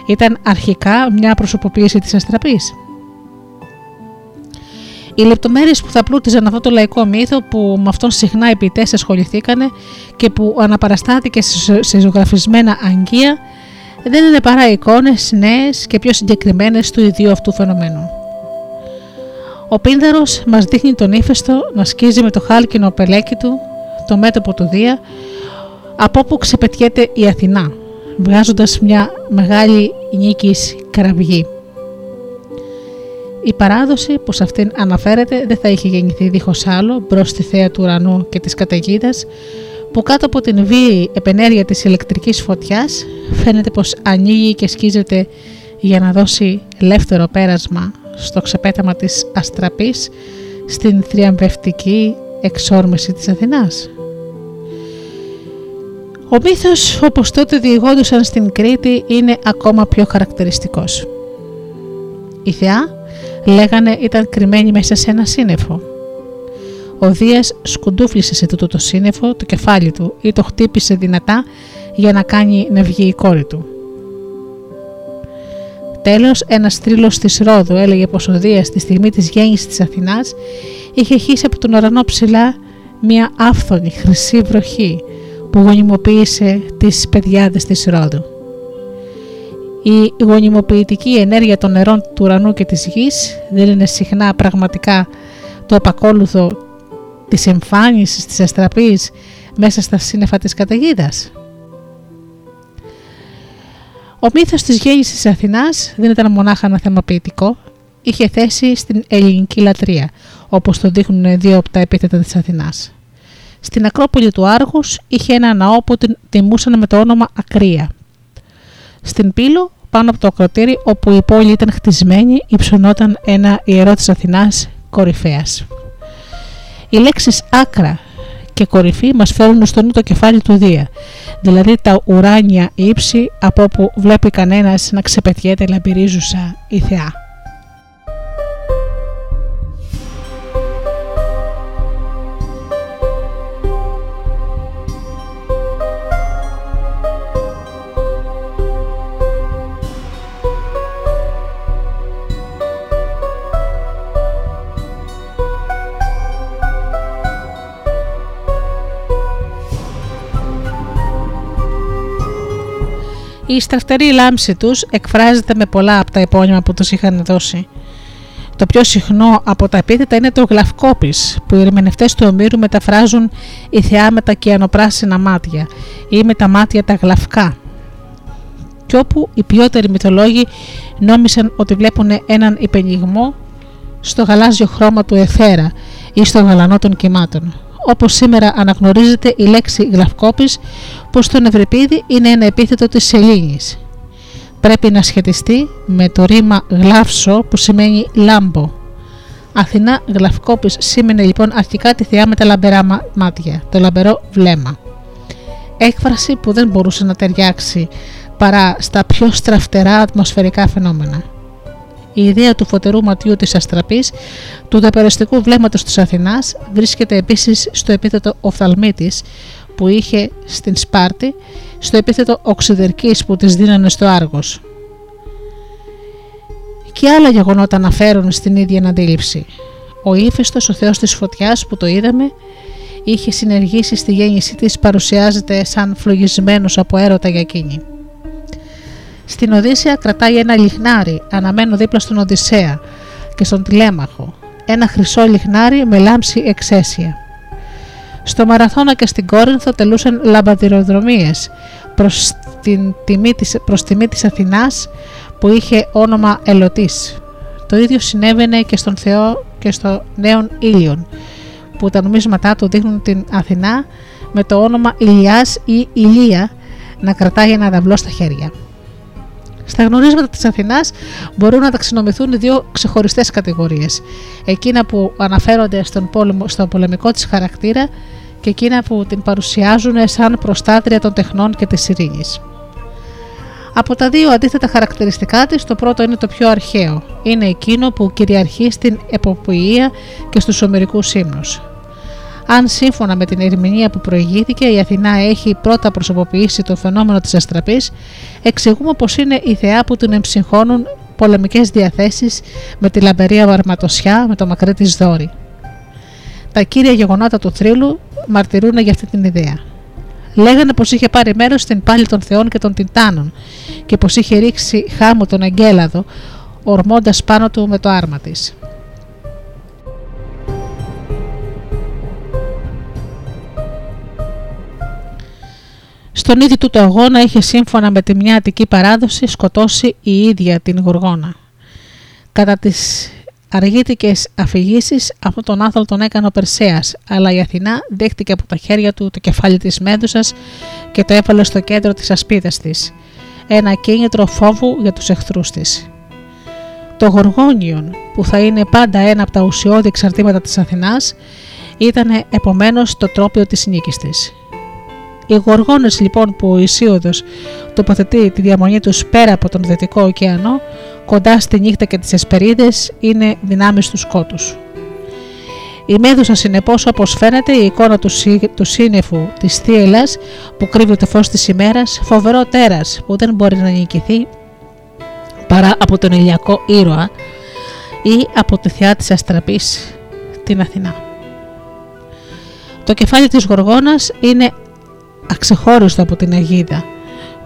ήταν αρχικά μια προσωποποίηση της αστραπής. Οι λεπτομέρειες που θα πλούτιζαν αυτό το λαϊκό μύθο που με αυτόν συχνά οι ποιητές ασχοληθήκανε και που αναπαραστάθηκε σε ζωγραφισμένα αγγεία δεν είναι παρά εικόνες νέες και πιο συγκεκριμένες του ιδίου αυτού φαινομένου. Ο Πίνδαρος μας δείχνει τον Ήφαιστο να σκίζει με το χάλκινο πελέκι του το μέτωπο του Δία, από όπου ξεπετιέται η Αθηνά, βγάζοντας μια μεγάλη νίκης κραυγή. Η παράδοση που σε αυτήν αναφέρεται δεν θα είχε γεννηθεί δίχως άλλο μπρος στη θέα του ουρανού και της καταιγίδας, που κάτω από την βίαιη επενέργεια της ηλεκτρικής φωτιάς φαίνεται πως ανοίγει και σκίζεται για να δώσει ελεύθερο πέρασμα στο ξεπέταμα της αστραπής στην θριαμβευτική εξόρμηση της Αθηνάς. Ο μύθος, όπως τότε διηγόντουσαν στην Κρήτη, είναι ακόμα πιο χαρακτηριστικός. Η θεά, λέγανε, ήταν κρυμμένη μέσα σε ένα σύννεφο. Ο Δίας σκουντούφλησε σε τούτο το σύννεφο το κεφάλι του ή το χτύπησε δυνατά για να κάνει να βγει η κόρη του. Τέλος, ένας θρύλος της Ρόδου έλεγε πως ο Δίας στη στιγμή της γέννησης της Αθηνάς είχε χύσει από τον ουρανό ψηλά μια άφθονη χρυσή βροχή που γονιμοποίησε τις παιδιάδες της Ρόδου. Η γονιμοποιητική ενέργεια των νερών του ουρανού και της γης δεν είναι συχνά πραγματικά το επακόλουθο της εμφάνισης της αστραπής μέσα στα σύννεφα της καταιγίδας. Ο μύθος της γέννησης της Αθηνάς δεν ήταν μονάχα ένα θέμα ποιητικό, είχε θέση στην ελληνική λατρεία, όπως το δείχνουν δύο από τα επίθετα της Αθηνάς. Στην Ακρόπολη του Άργους είχε ένα ναό που την τιμούσαν με το όνομα Ακρία. Στην Πύλο, πάνω από το ακροτήρι όπου η πόλη ήταν χτισμένη, υψωνόταν ένα ιερό της Αθηνάς κορυφαίας. Οι λέξεις άκρα και κορυφή μας φέρουν στο νου το κεφάλι του Δία, δηλαδή τα ουράνια ύψη από όπου βλέπει κανένας να ξεπετιέται λαμπυρίζουσα η θεά. Η στραφτερή λάμψη τους εκφράζεται με πολλά από τα επώνυμα που τους είχαν δώσει. Το πιο συχνό από τα επίθετα είναι το γλαυκόπης, που οι ερμηνευτές του Ομήρου μεταφράζουν η θεά με τα κιανοπράσινα μάτια ή με τα μάτια τα γλαυκά, κι όπου οι ποιότεροι μυθολόγοι νόμισαν ότι βλέπουν έναν υπενιγμό στο γαλάζιο χρώμα του εθέρα ή στο γαλανό των κυμάτων. Όπως σήμερα αναγνωρίζεται η λέξη γλαυκόπης, πως στον Ευρυπίδη είναι ένα επίθετο της σελήνης. Πρέπει να σχετιστεί με το ρήμα γλαύσο που σημαίνει λάμπο. Αθηνά Γλαυκόπης σήμαινε λοιπόν αρχικά τη θεά με τα λαμπερά μάτια, το λαμπερό βλέμμα. Έκφραση που δεν μπορούσε να ταιριάξει παρά στα πιο στραφτερά ατμοσφαιρικά φαινόμενα. Η ιδέα του φωτερού ματιού της Αστραπής, του δεπεριστικού βλέμματος της Αθηνάς, βρίσκεται επίσης στο επίθετο Οφθαλμίτης που είχε στην Σπάρτη, στο επίθετο Οξυδερκής που της δίνανε στο Άργος. Και άλλα γεγονότα αναφέρουν στην ίδια αντίληψη. Ο Ήφαιστος, ο θεός της φωτιάς που το είδαμε, είχε συνεργήσει στη γέννησή της, παρουσιάζεται σαν φλογισμένος από έρωτα για εκείνη. Στην Οδύσσεια κρατάει ένα λιχνάρι αναμένο δίπλα στον Οδυσσέα και στον Τηλέμαχο, ένα χρυσό λιχνάρι με λάμψη εξαίσια. Στο Μαραθώνα και στην Κόρινθο τελούσαν λαμπαδηροδρομίες προς τιμή της Αθηνάς που είχε όνομα Ελωτής. Το ίδιο συνέβαινε και στον Θεό και στο Νέον Ήλιον, που τα νομίσματά του δείχνουν την Αθηνά με το όνομα Ηλιάς ή Ηλία να κρατάει ένα δαυλό στα χέρια. Στα γνωρίσματα της Αθηνάς μπορούν να ταξινομηθούν δύο ξεχωριστές κατηγορίες. Εκείνα που αναφέρονται στον πολεμικό της χαρακτήρα και εκείνα που την παρουσιάζουν σαν προστάτρια των τεχνών και της ειρήνης. Από τα δύο αντίθετα χαρακτηριστικά της, το πρώτο είναι το πιο αρχαίο. Είναι εκείνο που κυριαρχεί στην εποποιία και στους ομηρικούς ύμνους. Αν σύμφωνα με την ερμηνεία που προηγήθηκε, η Αθηνά έχει πρώτα προσωποποιήσει το φαινόμενο της Αστραπής, εξηγούμε πως είναι η θεά που την εμψυχώνουν πολεμικές διαθέσεις με τη λαμπερή αμαρματωσιά με το μακρύ της δόρι. Τα κύρια γεγονότα του θρύλου μαρτυρούν για αυτή την ιδέα. Λέγανε πως είχε πάρει μέρος στην πάλη των θεών και των Τιτάνων και πως είχε ρίξει χάμο τον Αγγέλαδο, ορμώντας πάνω του με το άρμα της. Στον ίδιο του το αγώνα είχε, σύμφωνα με τη μια αττική παράδοση, σκοτώσει η ίδια την Γοργόνα. Κατά τις αργήτικες αφηγήσεις, αυτόν τον άθλο τον έκανε ο Περσέας, αλλά η Αθηνά δέχτηκε από τα χέρια του το κεφάλι της Μέδουσας και το έβαλε στο κέντρο της ασπίδας της, ένα κίνητρο φόβου για τους εχθρούς της. Το Γοργόνιον, που θα είναι πάντα ένα από τα ουσιώδη εξαρτήματα της Αθηνάς, ήταν επομένως το τρόπαιο της νίκης της. Οι γοργόνες λοιπόν που ο Ησίοδος τοποθετεί τη διαμονή τους πέρα από τον Δυτικό ωκεανό, κοντά στη νύχτα και τις εσπερίδες, είναι δυνάμεις του σκότους. Η Μέδουσα συνεπώς, όπως φαίνεται, η εικόνα του σύννεφου της θύελλας που κρύβει το φως της ημέρας, φοβερό τέρας που δεν μπορεί να νικηθεί παρά από τον ηλιακό ήρωα ή από τη θεά της Αστραπής, την Αθηνά. Το κεφάλι της Γοργόνας είναι αξεχώριστο από την αιγίδα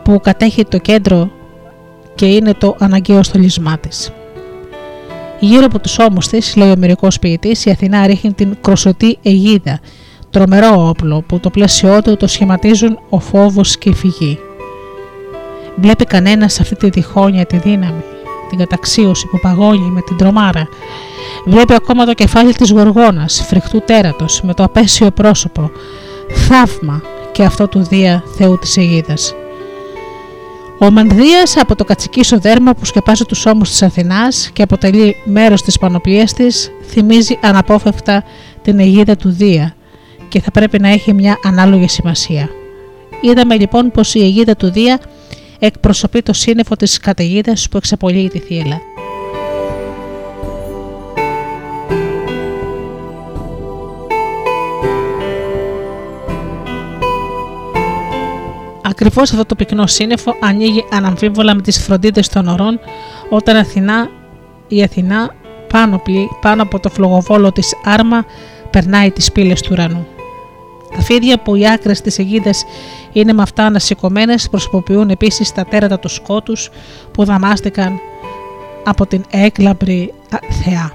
που κατέχει το κέντρο και είναι το αναγκαίο στολισμά της. Γύρω από τους ώμους της, λέει ο ομηρικός ποιητής, η Αθηνά ρίχνει την κροσωτή αιγίδα, τρομερό όπλο που το πλαίσιό του το σχηματίζουν ο φόβος και η φυγή. Βλέπει κανένας σε αυτή τη διχόνοια τη δύναμη, την καταξίωση που παγώνει με την τρομάρα. Βλέπει ακόμα το κεφάλι της Γοργόνας, φρικτού τέρατος, με το απέσιο πρόσωπο, θαύμα και αυτό του Δία, θεού της αιγίδας. Ο Μανδίας, από το κατσικίσο δέρμα που σκεπάζει τους ώμους της Αθηνάς και αποτελεί μέρος της πανοπλίας της, θυμίζει αναπόφευκτα την αιγίδα του Δία και θα πρέπει να έχει μια ανάλογη σημασία. Είδαμε λοιπόν πως η αιγίδα του Δία εκπροσωπεί το σύννεφο της καταιγίδας που εξαπολύει τη θύελλα. Ακριβώς αυτό το πυκνό σύννεφο ανοίγει αναμφίβολα με τις φροντίδες των ορών όταν η Αθηνά πάνω από το φλογοβόλο της άρμα περνάει τις πύλες του ουρανού. Τα φίδια που οι άκρες της αιγίδας είναι με αυτά ανασηκωμένες προσωποποιούν επίσης τα τέρατα του σκότους που δαμάστηκαν από την έκλαμπρη θεά.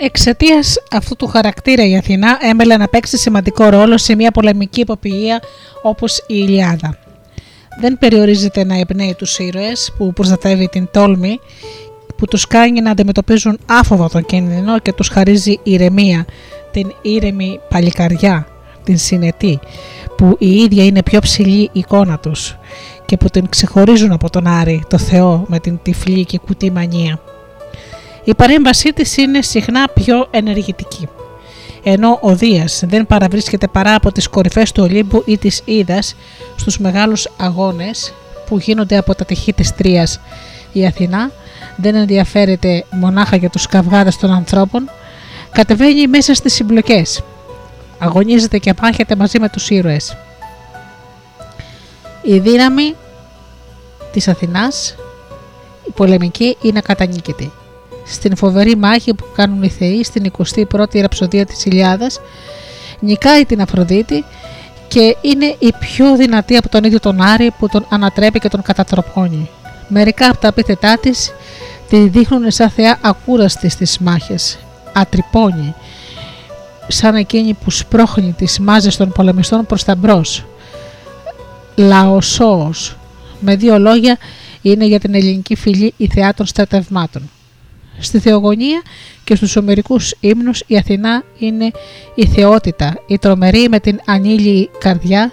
Εξαιτίας αυτού του χαρακτήρα η Αθηνά έμελε να παίξει σημαντικό ρόλο σε μια πολεμική εποπία όπως η Ιλιάδα. Δεν περιορίζεται να εμπνέει τους ήρωες που προστατεύει την τόλμη, που τους κάνει να αντιμετωπίζουν άφοβα τον κίνδυνο και τους χαρίζει ηρεμία, την ήρεμη παλικαριά, την συνετή, που η ίδια είναι πιο ψηλή εικόνα τους και που την ξεχωρίζουν από τον Άρη, το Θεό, με την τυφλή και κουτή μανία. Η παρέμβασή της είναι συχνά πιο ενεργητική, ενώ ο Δίας δεν παραβρίσκεται παρά από τις κορυφές του Ολύμπου ή της Ίδας στους μεγάλους αγώνες που γίνονται από τα τυχή της Τρίας. Η Αθηνά δεν ενδιαφέρεται μονάχα για τους καυγάδες των ανθρώπων, κατεβαίνει μέσα στις συμπλοκές, αγωνίζεται και μάχεται μαζί με τους ήρωες. Η δύναμη της Αθηνάς, η πολεμική, είναι ακατανίκητη. Στην φοβερή μάχη που κάνουν οι θεοί στην 21η ραψοδία της Ιλιάδας, νικάει την Αφροδίτη και είναι η πιο δυνατή από τον ίδιο τον Άρη, που τον ανατρέπει και τον κατατροπώνει. Μερικά από τα επίθετά της τη δείχνουν σαν θεά ακούραστη στις μάχες, ατρυπώνει, σαν εκείνη που σπρώχνει τις μάζες των πολεμιστών προς τα μπρος. Λαοσόος, με δύο λόγια, είναι για την ελληνική φυλή η θεά των στρατευμάτων. Στη θεογονία και στους ομερικούς ύμνους η Αθηνά είναι η θεότητα, η τρομερή με την ανήλιη καρδιά,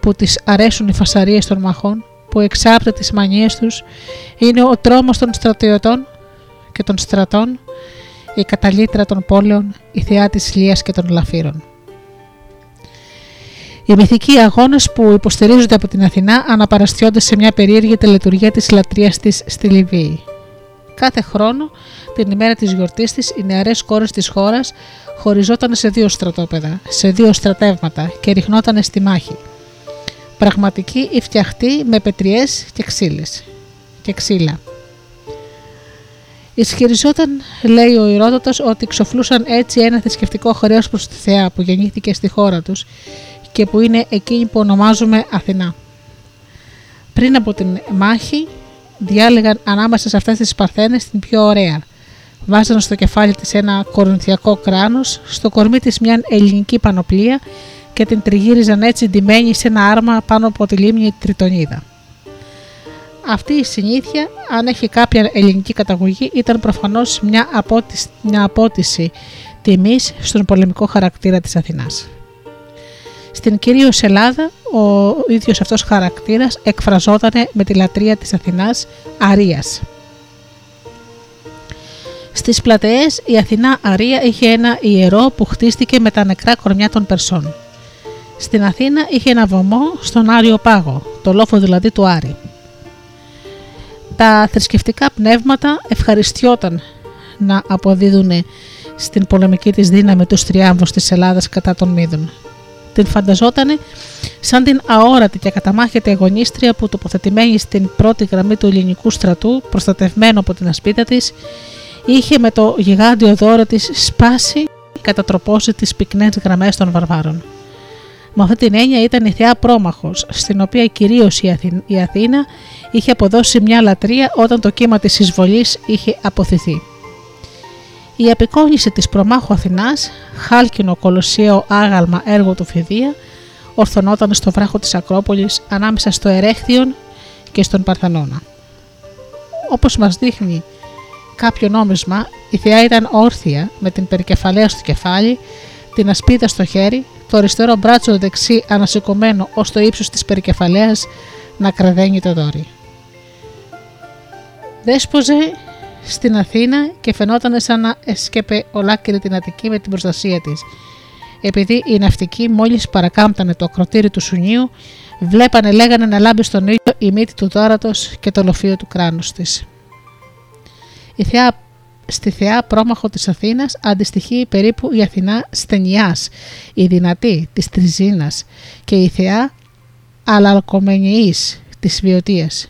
που της αρέσουν οι φασαρίες των μαχών, που εξάπτει τις μανίες τους, είναι ο τρόμος των στρατιωτών και των στρατών, η καταλύτρα των πόλεων, η θεά της λίας και των λαφύρων. Οι μυθικοί αγώνες που υποστηρίζονται από την Αθηνά αναπαραστιώνται σε μια περίεργη τελετουργία της λατρείας της στη Λιβύη. Κάθε χρόνο, την ημέρα της γιορτής της, οι νεαρές κόρες της χώρας χωριζόταν σε δύο στρατόπεδα, σε δύο στρατεύματα και ριχνόταν στη μάχη. Πραγματική ή φτιαχτή με πετριές και ξύλα. Ισχυριζόταν, λέει ο Ηρόδοτος, ότι ξοφλούσαν έτσι ένα θρησκευτικό χρέος προς τη θεά που γεννήθηκε στη χώρα τους και που είναι εκείνη που ονομάζουμε Αθηνά. Πριν από την μάχη, διάλεγαν ανάμεσα σε αυτές τις παρθένες την πιο ωραία. Βάζαν στο κεφάλι της ένα κορινθιακό κράνος, στο κορμί της μια ελληνική πανοπλία και την τριγύριζαν έτσι ντυμένη σε ένα άρμα πάνω από τη λίμνη Τριτονίδα. Αυτή η συνήθεια, αν έχει κάποια ελληνική καταγωγή, ήταν προφανώς μια απότηση τιμής στον πολεμικό χαρακτήρα της Αθηνάς. Στην κυρίως Ελλάδα, ο ίδιος αυτός χαρακτήρας εκφραζόταν με τη λατρεία της Αθηνάς Αρίας. Στις πλατεές η Αθηνά Αρία είχε ένα ιερό που χτίστηκε με τα νεκρά κορμιά των Περσών. Στην Αθήνα είχε ένα βωμό στον Άριο Πάγο, το λόφο δηλαδή του Άρη. Τα θρησκευτικά πνεύματα ευχαριστιόταν να αποδίδουν στην πολεμική της δύναμη τους τριάμβους της Ελλάδας κατά των Μήδων. Την φανταζότανε σαν την αόρατη και ακαταμάχητη αγωνίστρια που, τοποθετημένη στην πρώτη γραμμή του ελληνικού στρατού, προστατευμένο από την ασπίδα της, είχε με το γιγάντιο δώρο της σπάσει και κατατροπώσει τις πυκνές γραμμές των βαρβάρων. Με αυτή την έννοια ήταν η θεά πρόμαχος, στην οποία κυρίως η Αθήνα είχε αποδώσει μια λατρεία όταν το κύμα της εισβολής είχε αποθηθεί. Η απεικόνιση της προμάχου Αθηνάς, χάλκινο κολοσσιαίο άγαλμα έργο του Φιδία, ορθωνόταν στο βράχο της Ακρόπολης ανάμεσα στο Ερέχθιον και στον Παρθανώνα. Όπως μας δείχνει κάποιο νόμισμα, η θεά ήταν όρθια με την περικεφαλαία στο κεφάλι, την ασπίδα στο χέρι, το αριστερό μπράτσο δεξί ανασηκωμένο ως το ύψος της περικεφαλαίας να κραδένει το δόρι. Δέσποζε στην Αθήνα και φαινόταν σαν να εσκέπε ολάκυρη την Αττική με την προστασία της, επειδή οι ναυτικοί μόλις παρακάμπτανε το ακροτήρι του Σουνίου, βλέπανε λέγανε να λάμπει στον ήλιο η μύτη του δόρατος και το λοφείο του κράνους της. Στη θεά πρόμαχο της Αθήνας αντιστοιχεί περίπου η Αθηνά Στενιάς, η δυνατή της Τριζίνας και η θεά Αλαλκομενιής της Βοιωτίας.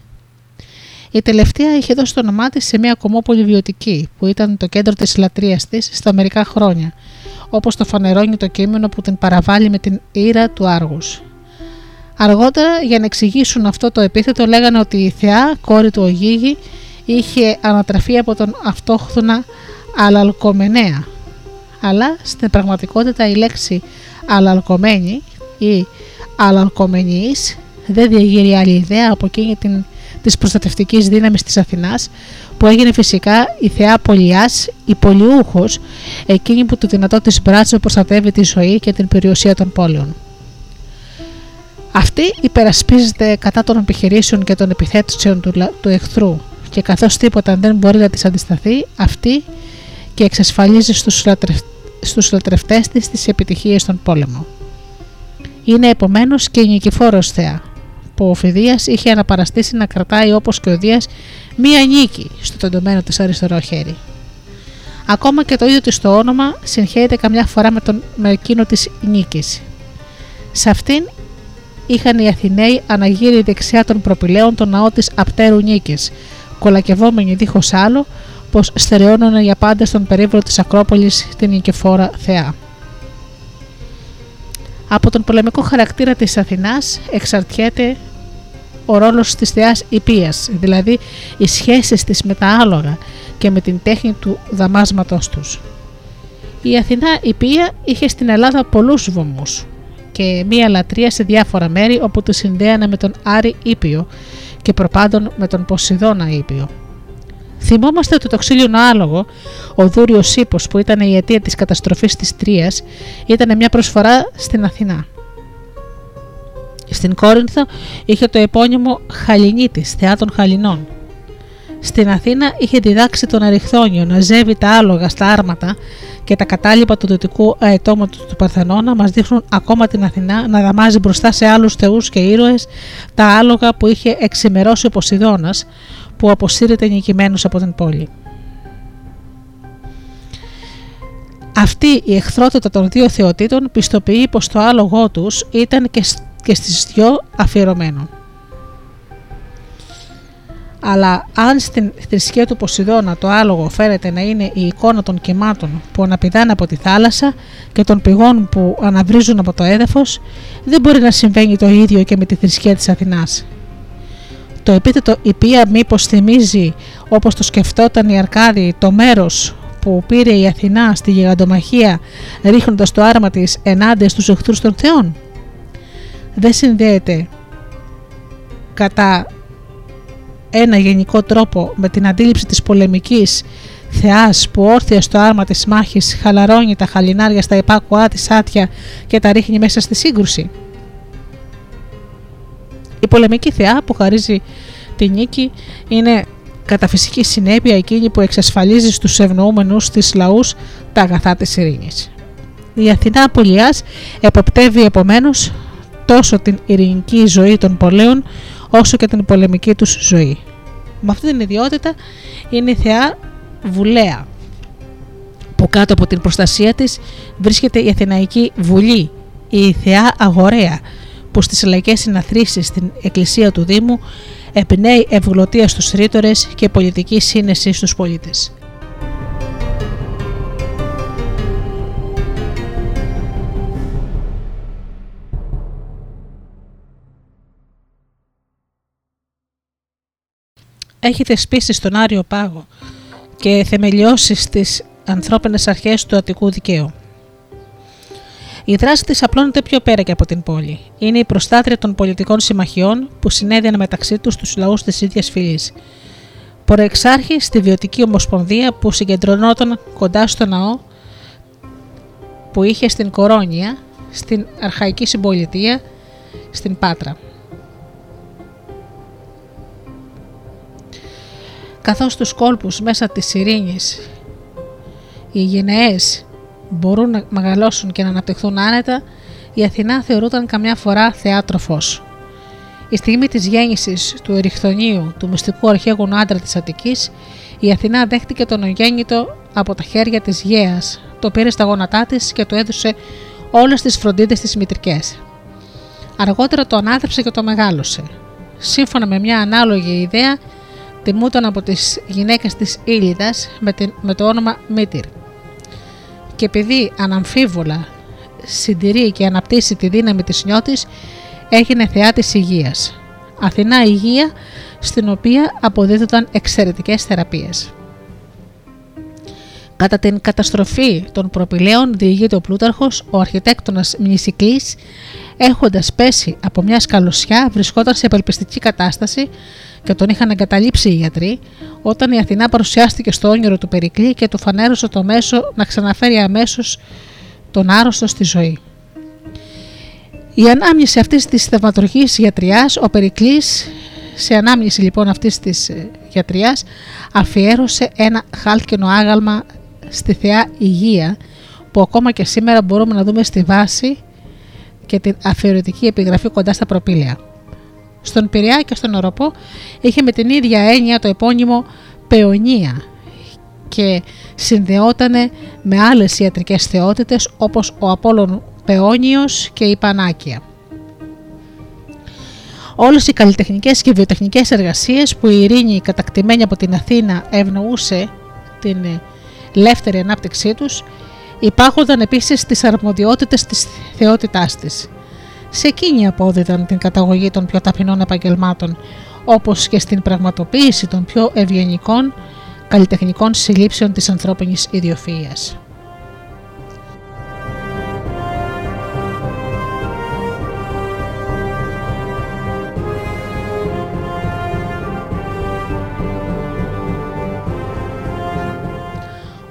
Η τελευταία είχε δώσει το όνομά της σε μια κομμόπολη βιωτική που ήταν το κέντρο της λατρείας της στα μερικά χρόνια, όπως το φανερώνει το κείμενο που την παραβάλλει με την Ήρα του Άργους. Αργότερα, για να εξηγήσουν αυτό το επίθετο, λέγανε ότι η θεά, κόρη του Ογίγη, είχε ανατραφεί από τον αυτόχθονα Αλαλκομενέα, αλλά στην πραγματικότητα η λέξη αλαλκομένη ή αλαλκομενής δεν διαγείρει άλλη ιδέα από εκείνη της προστατευτικής δύναμης της Αθηνάς, που έγινε φυσικά η θεά πολιάς, η πολιούχος, εκείνη που το δυνατό της μπράτσο προστατεύει τη ζωή και την περιουσία των πόλεων. Αυτή υπερασπίζεται κατά των επιχειρήσεων και των επιθέσεων του εχθρού και καθώς τίποτα δεν μπορεί να της αντισταθεί, αυτή και εξασφαλίζει στους λατρευτές της τις επιτυχίες στον πόλεμο. Είναι επομένως και η νικηφόρος θεά, που ο Φειδίας είχε αναπαραστήσει να κρατάει όπως και ο Δίας μία νίκη στο τεντωμένο της αριστερό χέρι. Ακόμα και το ίδιο της το όνομα συγχαίεται καμιά φορά με εκείνο της νίκης. Σε αυτήν είχαν οι Αθηναίοι αναγύρει δεξιά των προπηλαίων τον ναό της Απτέρου Νίκης, κολακευόμενοι δίχως άλλο πως στερεώνανε για πάντα στον περίβολο της Ακρόπολης την νικηφόρα θεά. Από τον πολεμικό χαρακτήρα της Αθηνάς εξαρτιέται ο ρόλος της θεάς Ιππίας, δηλαδή οι σχέσεις της με τα άλογα και με την τέχνη του δαμάσματός τους. Η Αθηνά Ιππία είχε στην Ελλάδα πολλούς βωμούς και μία λατρεία σε διάφορα μέρη όπου τη συνδέανε με τον Άρη Ήπιο και προπάντων με τον Ποσειδώνα Ήπιο. Θυμόμαστε ότι το ξύλινο άλογο, ο δούριος ίπος που ήταν η αιτία της καταστροφής της Τρίας, ήταν μια προσφορά στην Αθηνά. Στην Κόρινθο είχε το επώνυμο Χαλινίτης, θεά των Χαλινών. Στην Αθήνα είχε διδάξει τον Εριχθόνιο να ζεύει τα άλογα στα άρματα και τα κατάλοιπα του δυτικού αετώματος του Παρθενώνα μας δείχνουν ακόμα την Αθηνά να δαμάζει μπροστά σε άλλους θεούς και ήρωες τα άλογα που είχε εξημερώσει ο Ποσειδώνας, που αποσύρεται νικημένος από την πόλη. Αυτή η εχθρότητα των δύο θεοτήτων πιστοποιεί πως το άλογό τους ήταν και στις δυο αφιερωμένο. Αλλά αν στην θρησκεία του Ποσειδώνα το άλογο φαίνεται να είναι η εικόνα των κυμάτων που αναπηδάνε από τη θάλασσα και των πηγών που αναβρίζουν από το έδαφος, δεν μπορεί να συμβαίνει το ίδιο και με τη θρησκεία της Αθηνάς. Το επίθετο Ιππία μήπως θυμίζει, όπως το σκεφτόταν η Αρκάδη, το μέρος που πήρε η Αθηνά στη γιγαντομαχία ρίχνοντας το άρμα της ενάντια στους εχθρούς των θεών? Δεν συνδέεται κατά ένα γενικό τρόπο με την αντίληψη της πολεμικής θεάς που όρθια στο άρμα της μάχης χαλαρώνει τα χαλινάρια στα υπάκουά της άτια και τα ρίχνει μέσα στη σύγκρουση. Η πολεμική θεά που χαρίζει τη νίκη είναι κατά φυσική συνέπεια εκείνη που εξασφαλίζει στους ευνοούμενους της λαούς τα αγαθά της ειρήνης. Η Αθηνά Πολιάς εποπτεύει επομένως τόσο την ειρηνική ζωή των πολέων όσο και την πολεμική τους ζωή. Με αυτή την ιδιότητα είναι η θεά Βουλέα, που κάτω από την προστασία της βρίσκεται η Αθηναϊκή Βουλή, η θεά Αγορέα, που στις λαϊκές συναθρήσεις στην εκκλησία του Δήμου εμπνέει ευγλωτία στους ρήτορες και πολιτική σύνεση στους πολίτες. Έχει θεσπίσει στον Άριο Πάγο και θεμελιώσει στις ανθρώπινες αρχές του Αττικού Δικαίου. Η δράση της απλώνεται πιο πέρα και από την πόλη. Είναι η προστάτρια των πολιτικών συμμαχιών που συνέδεαν μεταξύ τους τους λαούς της ίδιας φυλής. Προεξάρχη στη Βοιωτική Ομοσπονδία που συγκεντρωνόταν κοντά στο ναό που είχε στην Κορώνια, στην Αρχαϊκή Συμπολιτεία, στην Πάτρα. Καθώς στους κόλπους μέσα της ειρήνης οι γενναίες μπορούν να μεγαλώσουν και να αναπτυχθούν άνετα, η Αθηνά θεωρούταν καμιά φορά θεά τροφός. Η στιγμή της γέννησης του Εριχθονίου, του μυστικού αρχαίγονου άντρα της Αττικής, η Αθηνά δέχτηκε τον ογέννητο από τα χέρια της Γαίας, το πήρε στα γόνατά της και του έδωσε όλες τις φροντίδες τις μητρικές. Αργότερα το ανάδεψε και το μεγάλωσε. Σύμφωνα με μια ανάλογη ιδέα, τιμούταν από τις γυναίκες της Ήλιδας με το όνομα Μήτυρ. Και επειδή αναμφίβολα συντηρεί και αναπτύσσει τη δύναμη της νιώτης, έγινε θεά της υγείας. Αθηνά Υγεία, στην οποία αποδίδονταν εξαιρετικές θεραπείες. Κατά την καταστροφή των Προπηλαίων διηγείται ο Πλούταρχος, ο αρχιτέκτονας Μνησικλής, έχοντας πέσει από μια σκαλωσιά, βρισκόταν σε απελπιστική κατάσταση και τον είχαν εγκαταλείψει οι γιατροί, όταν η Αθηνά παρουσιάστηκε στο όνειρο του Περικλή και του φανέρωσε το μέσο να ξαναφέρει αμέσως τον άρρωστο στη ζωή. Η ανάμνηση αυτής της θαυματουργής γιατριάς, ο Περικλής, σε ανάμνηση λοιπόν αυτής της γιατριάς, αφιέρωσε ένα χάλκινο άγαλμα στη θεά Υγεία, που ακόμα και σήμερα μπορούμε να δούμε στη βάση και την αφιερωτική επιγραφή κοντά στα Προπήλαια. Στον Πειραιά και στον Οροπό είχε με την ίδια έννοια το επώνυμο Παιωνία και συνδεότανε με άλλες ιατρικές θεότητες όπως ο Απόλλων Παιώνιος και η Πανάκια. Όλες οι καλλιτεχνικές και βιοτεχνικές εργασίες που η Ειρήνη κατακτημένη από την Αθήνα ευνοούσε την ελεύθερη ανάπτυξή τους, υπάρχονταν επίσης στις αρμοδιότητες της θεότητάς της. Σε εκείνη απόδιδαν την καταγωγή των πιο ταπεινών επαγγελμάτων, όπως και στην πραγματοποίηση των πιο ευγενικών καλλιτεχνικών συλλήψεων της ανθρώπινης ιδιοφυΐας.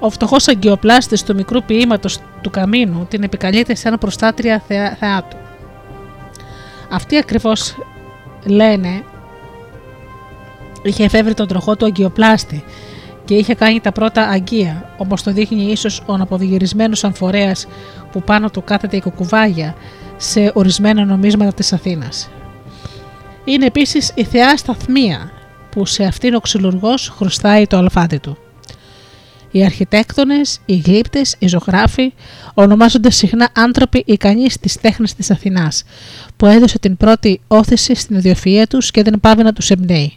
Ο φτωχός αγκιοπλάστης του μικρού ποίηματος του Καμίνου την επικαλείται σαν προστάτρια θεά του. Αυτή ακριβώς, λένε, είχε εφεύρει τον τροχό του αγκιοπλάστη και είχε κάνει τα πρώτα αγκία, όπως το δείχνει ίσως ο αποδιγυρισμένος αμφορέας που πάνω του κάθεται η κουκουβάγια σε ορισμένα νομίσματα της Αθήνας. Είναι επίσης η θεά Σταθμία, που σε αυτήν ο ξυλουργός χρωστάει το αλφάτι του. Οι αρχιτέκτονες, οι γλύπτες, οι ζωγράφοι ονομάζονται συχνά άνθρωποι ικανοί στις τέχνες της Αθηνάς, που έδωσε την πρώτη όθηση στην ιδιοφυΐα τους και δεν πάβει να τους εμπνέει.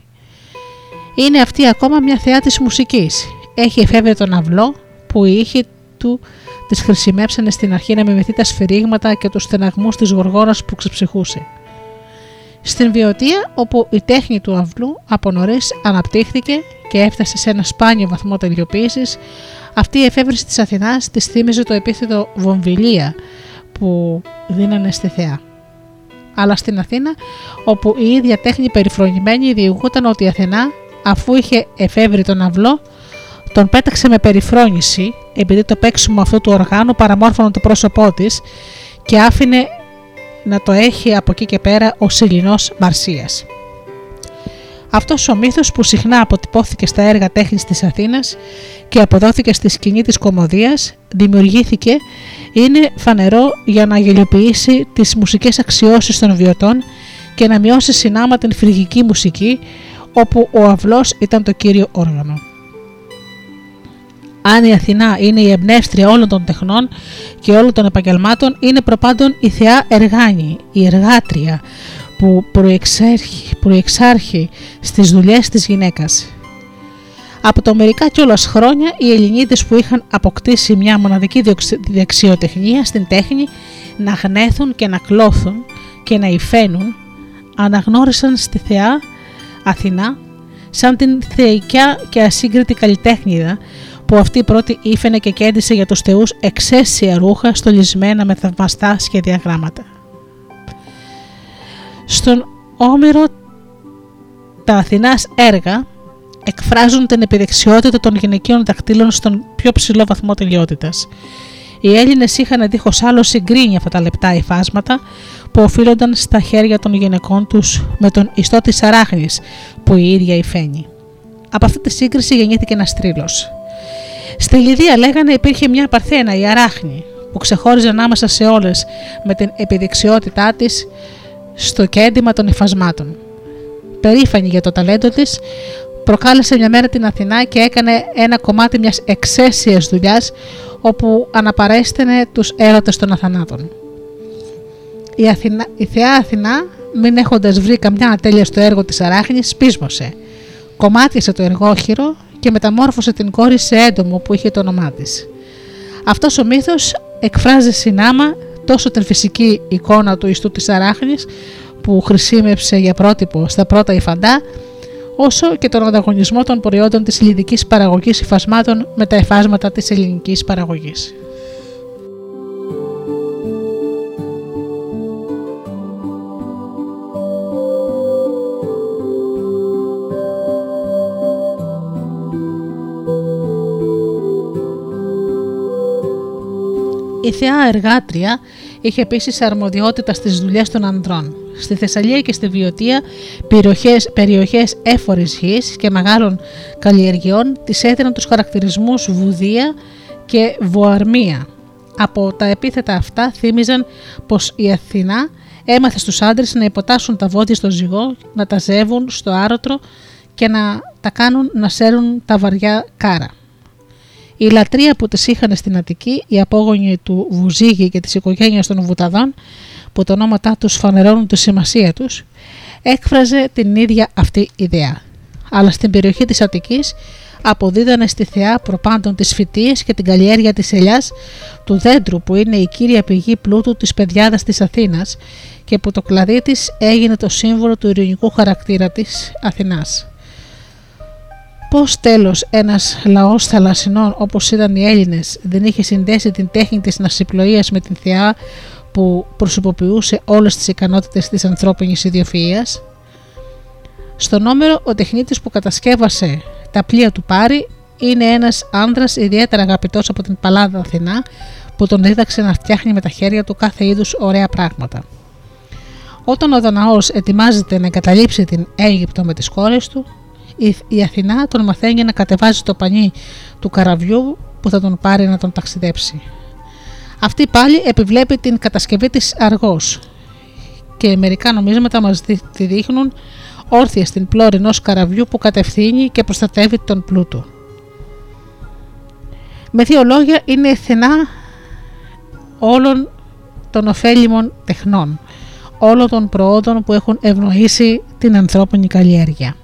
Είναι αυτή ακόμα μια θεά της μουσικής. Έχει εφεύρει τον αυλό που οι ήχοι του τις χρησιμεύσανε στην αρχή να μιμηθεί τα σφυρίγματα και τους στεναγμούς της γοργόνας που ξεψυχούσε. Στην Βοιωτία, όπου η τέχνη του αυλού από νωρίς αναπτύχθηκε και έφτασε σε ένα σπάνιο βαθμό τελειοποίησης, αυτή η εφεύρεση της Αθηνάς της θύμιζε το επίθετο βομβιλία που δίνανε στη θεά. Αλλά στην Αθήνα, όπου η ίδια τέχνη περιφρονημένη διηγούταν ότι η Αθηνά, αφού είχε εφεύρει τον αυλό, τον πέταξε με περιφρόνηση, επειδή το παίξιμο αυτού του οργάνου παραμόρφωνε το πρόσωπό της και άφηνε να το έχει από εκεί και πέρα ο Σιληνός Μαρσίας. Αυτός ο μύθος που συχνά αποτυπώθηκε στα έργα τέχνης της Αθήνας και αποδόθηκε στη σκηνή της κωμωδίας, δημιουργήθηκε, είναι φανερό για να γελιοποιήσει τις μουσικές αξιώσεις των βιωτών και να μειώσει συνάμα την φυργική μουσική, όπου ο αυλός ήταν το κύριο όργανο. Αν η Αθηνά είναι η εμπνεύστρια όλων των τεχνών και όλων των επαγγελμάτων, είναι προπάντων η θεά Εργάνη, η εργάτρια, που προεξάρχει στις δουλειές της γυναίκας. Από τα μερικά κιόλας χρόνια, οι Ελληνίδες που είχαν αποκτήσει μια μοναδική δεξιοτεχνία στην τέχνη να γνέθουν και να κλώθουν και να υφαίνουν, αναγνώρισαν στη θεά Αθηνά σαν την θεϊκιά και ασύγκριτη καλλιτέχνηδα, που αυτή πρώτη ήφαινε και κέντησε για τους θεούς εξαίσια ρούχα στολισμένα με θαυμαστά σχεδιαγράμματα. Στον Όμηρο τα Αθηνάς έργα εκφράζουν την επιδεξιότητα των γυναικείων δακτύλων στον πιο ψηλό βαθμό τελειότητας. Οι Έλληνες είχαν δίχως άλλο συγκρίνει αυτά τα λεπτά υφάσματα που οφείλονταν στα χέρια των γυναικών τους με τον ιστό της αράχνης που η ίδια υφαίνει. Από αυτή τη σύγκριση γεννήθηκε ένας τρίλος. Στη Λιδία, λέγανε, υπήρχε μια Παρθένα, η αράχνη, που ξεχώριζε ανάμεσα σε όλες με την επιδεξιότητά της στο κέντημα των υφασμάτων. Περήφανη για το ταλέντο της, προκάλεσε μια μέρα την Αθηνά και έκανε ένα κομμάτι μιας εξαίσιας δουλειάς, όπου αναπαρέστηνε τους έρωτες των αθανάτων. Η θεά Αθηνά, μην έχοντας βρει καμιά ατέλεια στο έργο της αράχνης, σπίσμωσε. Κομμάτιασε το εργόχειρο και μεταμόρφωσε την κόρη σε έντομο που είχε το όνομά της. Αυτός ο μύθος εκφράζει συνάμα τόσο την φυσική εικόνα του ιστού της αράχνης που χρησιμεύσε για πρότυπο στα πρώτα υφαντά, όσο και τον ανταγωνισμό των προϊόντων της ελληνικής παραγωγής υφασμάτων με τα υφάσματα της ελληνικής παραγωγής. Η θεά εργάτρια είχε επίσης αρμοδιότητα στις δουλειές των ανδρών. Στη Θεσσαλία και στη Βοιωτία, περιοχές έφορης γης και μεγάλων καλλιεργειών, της έδιναν τους χαρακτηρισμούς βουδία και βοαρμία. Από τα επίθετα αυτά θύμιζαν πως η Αθηνά έμαθε στους άντρες να υποτάσσουν τα βόδια στο ζυγό, να τα ζεύουν στο άρωτρο και να τα κάνουν να σέρουν τα βαριά κάρα. Η λατρεία που τις είχαν στην Αττική, οι απόγονοι του Βουζίγη και της οικογένειας των Βουταδών, που τα ονόματά τους φανερώνουν τη σημασία τους, έκφραζε την ίδια αυτή ιδέα. Αλλά στην περιοχή της Αττικής αποδίδανε στη θεά προπάντων τις φυτίες και την καλλιέργεια της ελιάς, του δέντρου που είναι η κύρια πηγή πλούτου της πεδιάδας της Αθήνας και που το κλαδί της έγινε το σύμβολο του ειρηνικού χαρακτήρα της Αθηνάς. Πώς τέλος ένας λαός θαλασσινών όπως ήταν οι Έλληνες δεν είχε συνδέσει την τέχνη της ναυσιπλοείας με την θεά που προσωποποιούσε όλες τις ικανότητες της ανθρώπινης ιδιοφυΐας? Στον Όμερο ο τεχνίτης που κατασκεύασε τα πλοία του Πάρη είναι ένας άνδρας ιδιαίτερα αγαπητός από την Παλλάδα Αθηνά που τον δίδαξε να φτιάχνει με τα χέρια του κάθε είδους ωραία πράγματα. Όταν ο Δαναός ετοιμάζεται να εγκαταλείψει την Αίγυπτο με τις κόρες του, η Αθηνά τον μαθαίνει να κατεβάζει το πανί του καραβιού που θα τον πάρει να τον ταξιδέψει. Αυτή πάλι επιβλέπει την κατασκευή της Αργός και μερικά νομίσματα μας τη δείχνουν όρθια στην πλώρη ενός καραβιού που κατευθύνει και προστατεύει τον πλούτο. Με δύο λόγια είναι η Αθηνά όλων των ωφέλιμων τεχνών, όλων των προόδων που έχουν ευνοήσει την ανθρώπινη καλλιέργεια.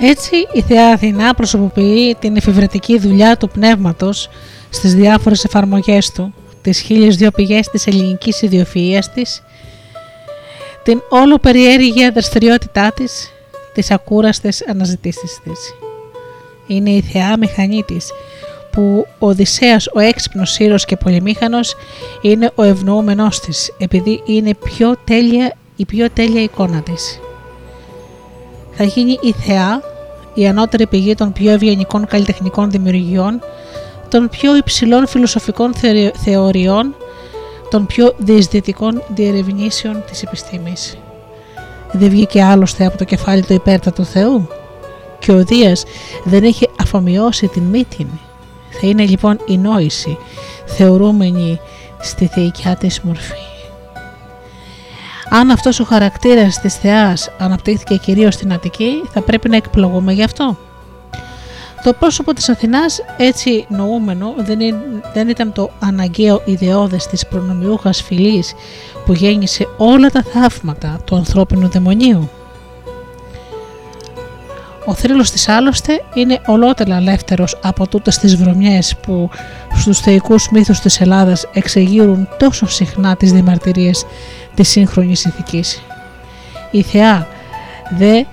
Έτσι, η Θεά Αθηνά προσωποποιεί την εφηβρετική δουλειά του πνεύματος στις διάφορες εφαρμογές του, τις 1002 πηγές της ελληνικής ιδιοφυΐας της, την όλο περιέργεια δραστηριότητά της, τις ακούραστες αναζητήσεις της. Είναι η Θεά Μηχανή της, που ο Οδυσσέας, ο έξυπνος ήρωας και πολυμήχανος, είναι ο ευνοούμενός της, επειδή είναι η πιο τέλεια εικόνα της. Θα γίνει η Θεά, η ανώτερη πηγή των πιο ευγενικών καλλιτεχνικών δημιουργιών, των πιο υψηλών φιλοσοφικών θεωριών, των πιο διεισδυτικών διερευνήσεων της επιστήμης. Δεν βγήκε άλλωστε από το κεφάλι του υπέρτατου Θεού, και ο Δίας δεν έχει αφομοιώσει την Μήτην. Θα είναι λοιπόν η νόηση, θεωρούμενη στη θεϊκιά της μορφή. Αν αυτός ο χαρακτήρας της Θεάς αναπτύχθηκε κυρίως στην Αττική, θα πρέπει να εκπλογούμε γι' αυτό. Το πρόσωπο της Αθηνάς, έτσι νοούμενο, δεν ήταν το αναγκαίο ιδεώδες της προνομιούχας φυλής που γέννησε όλα τα θαύματα του ανθρώπινου δαιμονίου. Ο θρύλος της άλλωστε είναι ολότελα ελεύθερος από τούτες τις βρωμιές που στους θεϊκούς μύθους της Ελλάδας εξεγείρουν τόσο συχνά τις διαμαρτυρίες της σύγχρονης ηθικής. Η θεά δε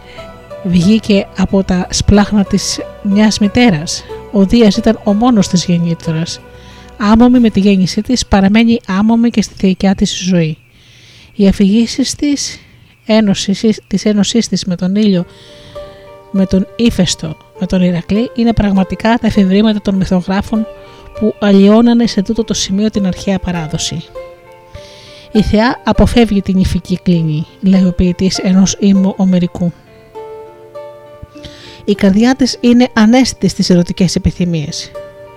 βγήκε από τα σπλάχνα της μιας μητέρας. Ο Δίας ήταν ο μόνος της γεννήτωρας. Άμωμη με τη γέννησή της, παραμένει άμωμη και στη θεϊκιά της ζωή. Οι αφηγήσεις της ένωσής της με τον ήλιο, με τον Ήφαιστο, με τον Ηρακλή, είναι πραγματικά τα εφευρήματα των μυθογράφων που αλλοιώνανε σε τούτο το σημείο την αρχαία παράδοση. Η θεά αποφεύγει την ηφική κλίνη, λέει ο ποιητής ενός ύμνου ομερικού. Η καρδιά της είναι ανέστητη στις ερωτικές επιθυμίες.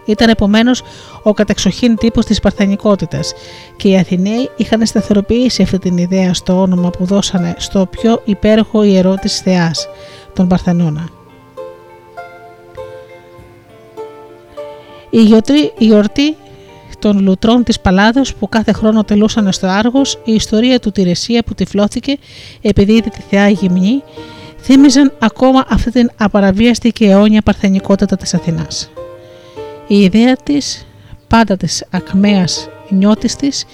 Ήταν επομένως ο κατεξοχήν τύπος της παρθενικότητας και οι Αθηναίοι είχαν σταθεροποιήσει αυτή την ιδέα στο όνομα που δώσανε στο πιο υπέροχο ιερό της θεάς, τον Παρθενώνα. Η γιορτή των λουτρών της Παλλάδος που κάθε χρόνο τελούσαν στο Άργος, η ιστορία του Τηρεσία που τυφλώθηκε επειδή είδε τη θεά γυμνή, θύμιζαν ακόμα αυτή την απαραβίαστη και αιώνια παρθενικότητα της Αθηνάς. Η ιδέα της, πάντα της ακμαίας νιώτης της,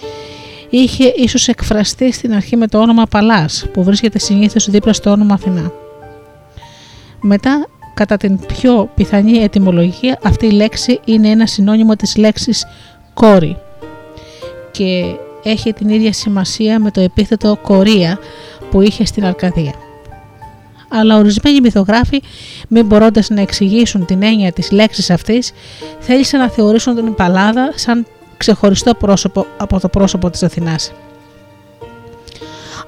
είχε ίσως εκφραστεί στην αρχή με το όνομα Παλάς, που βρίσκεται συνήθως δίπλα στο όνομα Αθηνά. Μετά, κατά την πιο πιθανή ετυμολογία, αυτή η λέξη είναι ένα συνώνυμο της λέξης κόρη και έχει την ίδια σημασία με το επίθετο κορία που είχε στην Αρκαδία. Αλλά ορισμένοι μυθογράφοι, μην μπορώντας να εξηγήσουν την έννοια της λέξης αυτής, θέλησαν να θεωρήσουν την Παλλάδα σαν ξεχωριστό πρόσωπο από το πρόσωπο της Αθηνάς.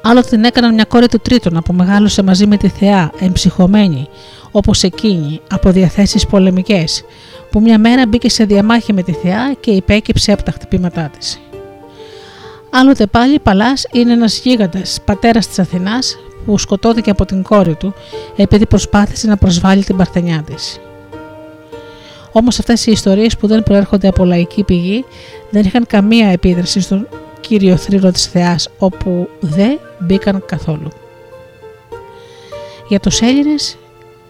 Άλλοτε την έκαναν μια κόρη του Τρίτονα που μεγάλωσε μαζί με τη θεά, εμψυχωμένη, όπως εκείνη, από διαθέσεις πολεμικές, που μια μέρα μπήκε σε διαμάχη με τη θεά και υπέκυψε από τα χτυπήματά της. Άλλοτε πάλι Παλάς είναι ένας γίγαντας, πατέρας της Αθηνάς, που σκοτώθηκε από την κόρη του επειδή προσπάθησε να προσβάλλει την παρθενιά της. Όμως αυτές οι ιστορίες που δεν προέρχονται από λαϊκή πηγή δεν είχαν καμία επίδραση στον κύριο θρύλο της θεάς, όπου δεν μπήκαν καθόλου. Για τους Έλληνες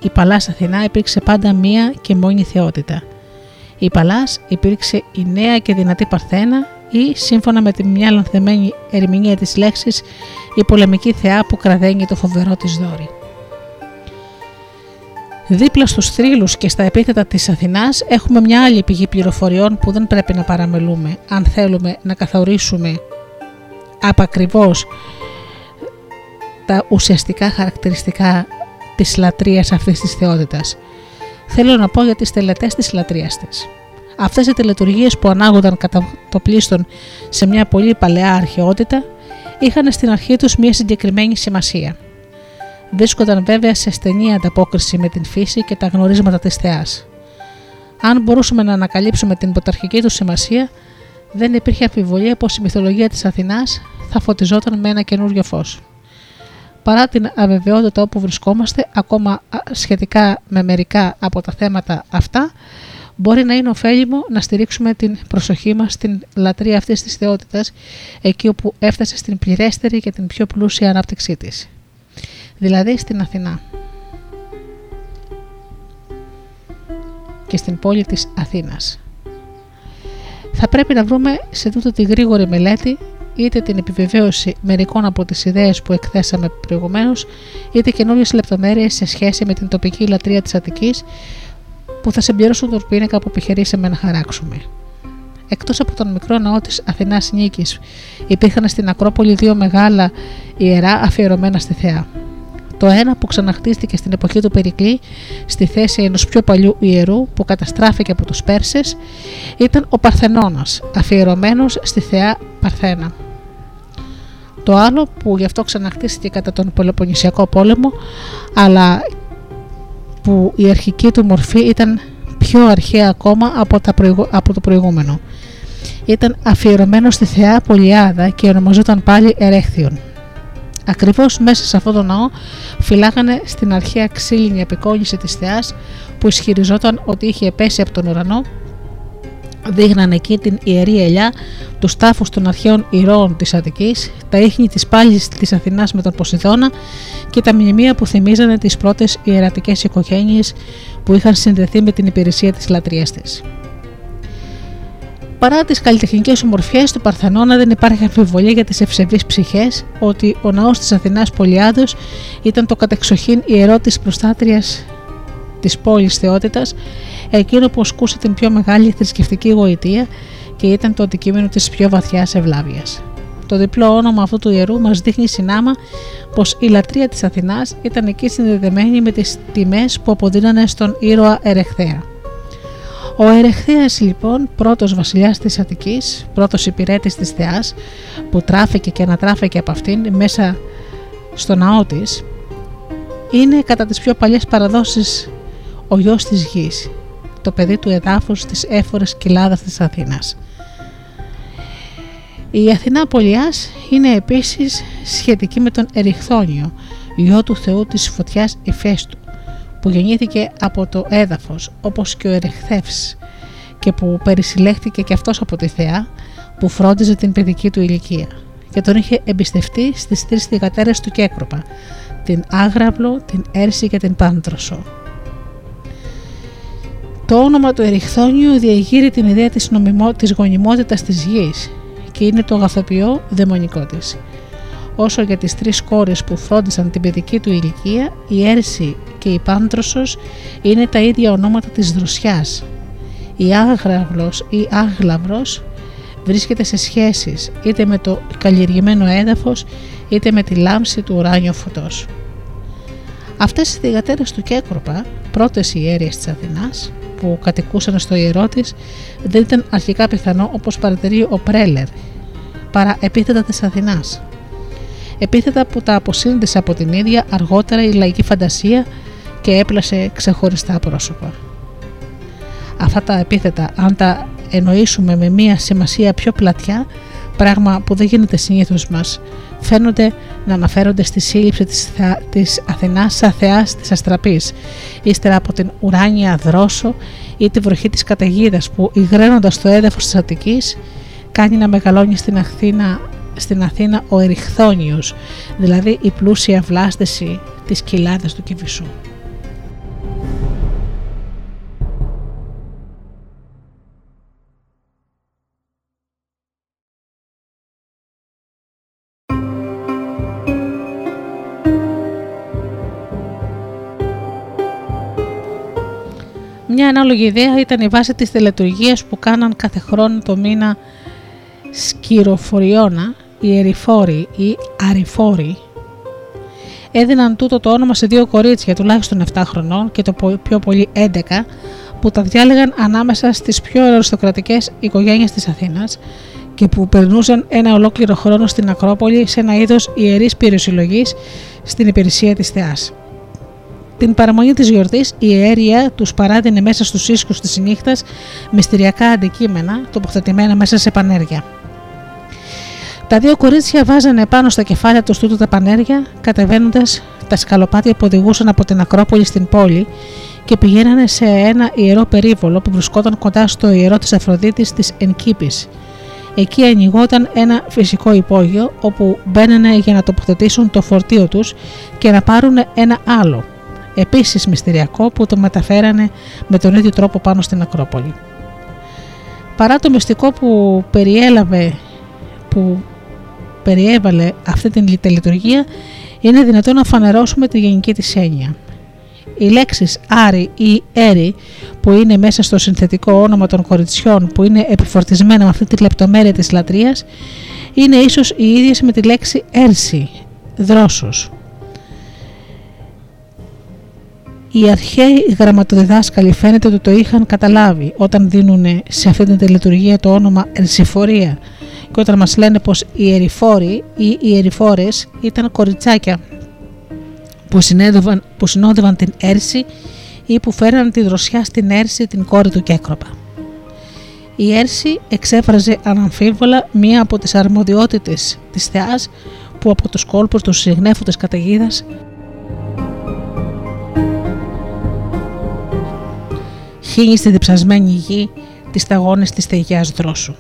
η Παλάς Αθηνά υπήρξε πάντα μία και μόνη θεότητα. Η Παλάς υπήρξε η νέα και δυνατή Παρθένα ή, σύμφωνα με τη μια λανθεμένη ερμηνεία της λέξης, η πολεμική θεά που κραδένει το φοβερό της δόρυ. Δίπλα στους θρύλους και στα επίθετα της Αθηνάς έχουμε μια άλλη πηγή πληροφοριών που δεν πρέπει να παραμελούμε αν θέλουμε να καθορίσουμε απακριβώς τα ουσιαστικά χαρακτηριστικά της λατρείας αυτής της θεότητας. Θέλω να πω για τις τελετές της λατρείας της. Αυτές οι τελετουργίες που ανάγονταν κατά το πλείστον σε μια πολύ παλαιά αρχαιότητα είχαν στην αρχή τους μια συγκεκριμένη σημασία. Βρίσκονταν βέβαια σε στενή ανταπόκριση με την φύση και τα γνωρίσματα της θεάς. Αν μπορούσαμε να ανακαλύψουμε την πρωταρχική του σημασία, δεν υπήρχε αμφιβολία πως η μυθολογία της Αθηνάς θα φωτιζόταν με ένα καινούριο φως. Παρά την αβεβαιότητα όπου βρισκόμαστε, ακόμα σχετικά με μερικά από τα θέματα αυτά, μπορεί να είναι ωφέλιμο να στηρίξουμε την προσοχή μας στην λατρεία αυτής της θεότητας, εκεί όπου έφτασε στην πληρέστερη και την πιο πλούσια ανάπτυξή της. Δηλαδή στην Αθηνά και στην πόλη της Αθήνας. Θα πρέπει να βρούμε σε τούτο τη γρήγορη μελέτη είτε την επιβεβαίωση μερικών από τις ιδέες που εκθέσαμε προηγουμένως, είτε καινούριες λεπτομέρειες σε σχέση με την τοπική λατρεία της Αττικής που θα συμπληρώσουν τον πίνακα που επιχειρήσαμε να χαράξουμε. Εκτός από τον μικρό ναό της Αθηνάς Νίκης, υπήρχαν στην Ακρόπολη δύο μεγάλα ιερά αφιερωμένα στη θεά. Το ένα που ξαναχτίστηκε στην εποχή του Περικλή, στη θέση ενός πιο παλιού ιερού που καταστράφηκε από τους Πέρσες, ήταν ο Παρθενώνας, αφιερωμένος στη θεά Παρθένα. Το άλλο, που γι' αυτό ξαναχτίστηκε κατά τον Πελοποννησιακό πόλεμο, αλλά που η αρχική του μορφή ήταν πιο αρχαία ακόμα από το προηγούμενο, ήταν αφιερωμένο στη θεά Πολιάδα και ονομαζόταν πάλι Ερέχθιον. Ακριβώς μέσα σε αυτό το ναό φυλάγανε στην αρχαία ξύλινη απεικόνιση της θεάς που ισχυριζόταν ότι είχε πέσει από τον ουρανό. Δείχνανε εκεί την ιερή ελιά, τους τάφους των αρχαίων ηρώων της Αττικής, τα ίχνη της πάλης της Αθηνάς με τον Ποσειδώνα και τα μνημεία που θυμίζανε τις πρώτες ιερατικές οικογένειες που είχαν συνδεθεί με την υπηρεσία της λατρείας της. Παρά τις καλλιτεχνικές ομορφιές του Παρθενώνα, δεν υπάρχει αμφιβολία για τις ευσεβείς ψυχές ότι ο ναός της Αθηνάς Πολιάδος ήταν το κατεξοχήν ιερό της προστάτριας της πόλης θεότητας, εκείνο που ασκούσε την πιο μεγάλη θρησκευτική γοητεία και ήταν το αντικείμενο της πιο βαθιάς ευλάβειας. Το διπλό όνομα αυτού του ιερού μας δείχνει συνάμα πως η λατρεία της Αθηνάς ήταν εκεί συνδεδεμένη με τις τιμές που αποδίνανε στον ήρωα Ερεχθέα. Ο Ερεχθέας λοιπόν, πρώτος βασιλιάς της Αττικής, πρώτος υπηρέτης της θεάς που τράφηκε και ανατράφηκε από αυτήν μέσα στο ναό της, είναι κατά τις πιο παλιές παραδόσεις ο γιος της γης, το παιδί του εδάφους της έφορης κοιλάδας της Αθήνας. Η Αθηνά Πολιάς είναι επίσης σχετική με τον Εριχθόνιο, γιο του θεού της φωτιάς Ήφαιστου, που γεννήθηκε από το έδαφος όπως και ο Ερεχθεύς και που περισυλλέχθηκε και αυτός από τη θεά που φρόντιζε την παιδική του ηλικία και τον είχε εμπιστευτεί στις τρεις θυγατέρες του Κέκρουπα, την Άγραυλο, την Έρση και την Πάνδροσο. Το όνομα του Εριχθόνιου διεγείρει την ιδέα της γονιμότητας της γης και είναι το αγαθοποιό δαιμονικό της. Όσο για τις τρεις κόρες που φρόντισαν την παιδική του ηλικία, η Έρση και η Πάνδροσος είναι τα ίδια ονόματα της δροσιάς. Η Άγραυλος ή Άγλαυρος βρίσκεται σε σχέσεις είτε με το καλλιεργημένο έδαφος είτε με τη λάμψη του ουράνιου φωτός. Αυτές οι θυγατέρες του Κέκρουπα, πρώτες ιέρειες της Αθηνάς, που κατοικούσαν στο ιερό της, δεν ήταν αρχικά πιθανό, όπως παρατηρεί ο Πρέλερ, παρά επίθετα της Αθηνάς. Επίθετα που τα αποσύνδεσε από την ίδια αργότερα η λαϊκή φαντασία και έπλασε ξεχωριστά πρόσωπα. Αυτά τα επίθετα, αν τα εννοήσουμε με μία σημασία πιο πλατιά, πράγμα που δεν γίνεται συνήθως μας, φαίνονται να αναφέρονται στη σύλληψη της Αθηνάς σαν θεάς της αστραπής, ύστερα από την ουράνια δρόσο ή τη βροχή της καταιγίδας που, υγραίνοντας το έδαφος της Αττικής, κάνει να μεγαλώνει στην Αθήνα ο Εριχθόνιος, δηλαδή η πλούσια βλάστηση της κοιλάδας του Κηφισού. Μια ανάλογη ιδέα ήταν η βάση της τελετουργίας που κάναν κάθε χρόνο το μήνα Σκυροφοριώνα οι ερηφόροι ή αριφόροι. Έδιναν τούτο το όνομα σε δύο κορίτσια τουλάχιστον 7 χρονών και το πιο πολύ 11, που τα διάλεγαν ανάμεσα στις πιο αριστοκρατικές οικογένειες της Αθήνας και που περνούσαν ένα ολόκληρο χρόνο στην Ακρόπολη σε ένα είδος ιερής πυροσυλλογής στην υπηρεσία της θεάς. Την παραμονή της γιορτής, η αίρια τους παράδεινε μέσα στους ίσκους της νύχτας μυστηριακά αντικείμενα τοποθετημένα μέσα σε πανέρια. Τα δύο κορίτσια βάζανε πάνω στα κεφάλια τους τούτο τα πανέρια, κατεβαίνοντας τα σκαλοπάτια που οδηγούσαν από την Ακρόπολη στην πόλη και πηγαίνανε σε ένα ιερό περίβολο που βρισκόταν κοντά στο ιερό της Αφροδίτης της Ενκύπης. Εκεί ανοιγόταν ένα φυσικό υπόγειο όπου μπαίνανε για να τοποθετήσουν το φορτίο τους και να πάρουν ένα άλλο, επίσης μυστηριακό, που το μεταφέρανε με τον ίδιο τρόπο πάνω στην Ακρόπολη. Παρά το μυστικό που περιέβαλε αυτή την τελετουργία, είναι δυνατόν να φανερώσουμε τη γενική της έννοια. Οι λέξεις «άρι» ή «έρι», που είναι μέσα στο συνθετικό όνομα των κοριτσιών που είναι επιφορτισμένα με αυτή τη λεπτομέρεια της λατρείας, είναι ίσως οι ίδιες με τη λέξη «έρση», «δρόσος». Οι αρχαίοι γραμματοδιδάσκαλοι φαίνεται ότι το είχαν καταλάβει όταν δίνουν σε αυτή την τελετουργία το όνομα «ερσηφορία» και όταν μας λένε πως οι ερηφόροι ή οι ερηφόρες ήταν κοριτσάκια που συνόδευαν την Έρση ή που φέρναν τη δροσιά στην Έρση, την κόρη του Κέκροπα. Η Έρση εξέφραζε αναμφίβολα μία από τις αρμοδιότητες της θεάς που από τους κόλπους τους συγνέφου της καταιγίδας χύνει στη διψασμένη γη τις σταγόνες της θεγιάς δρόσου.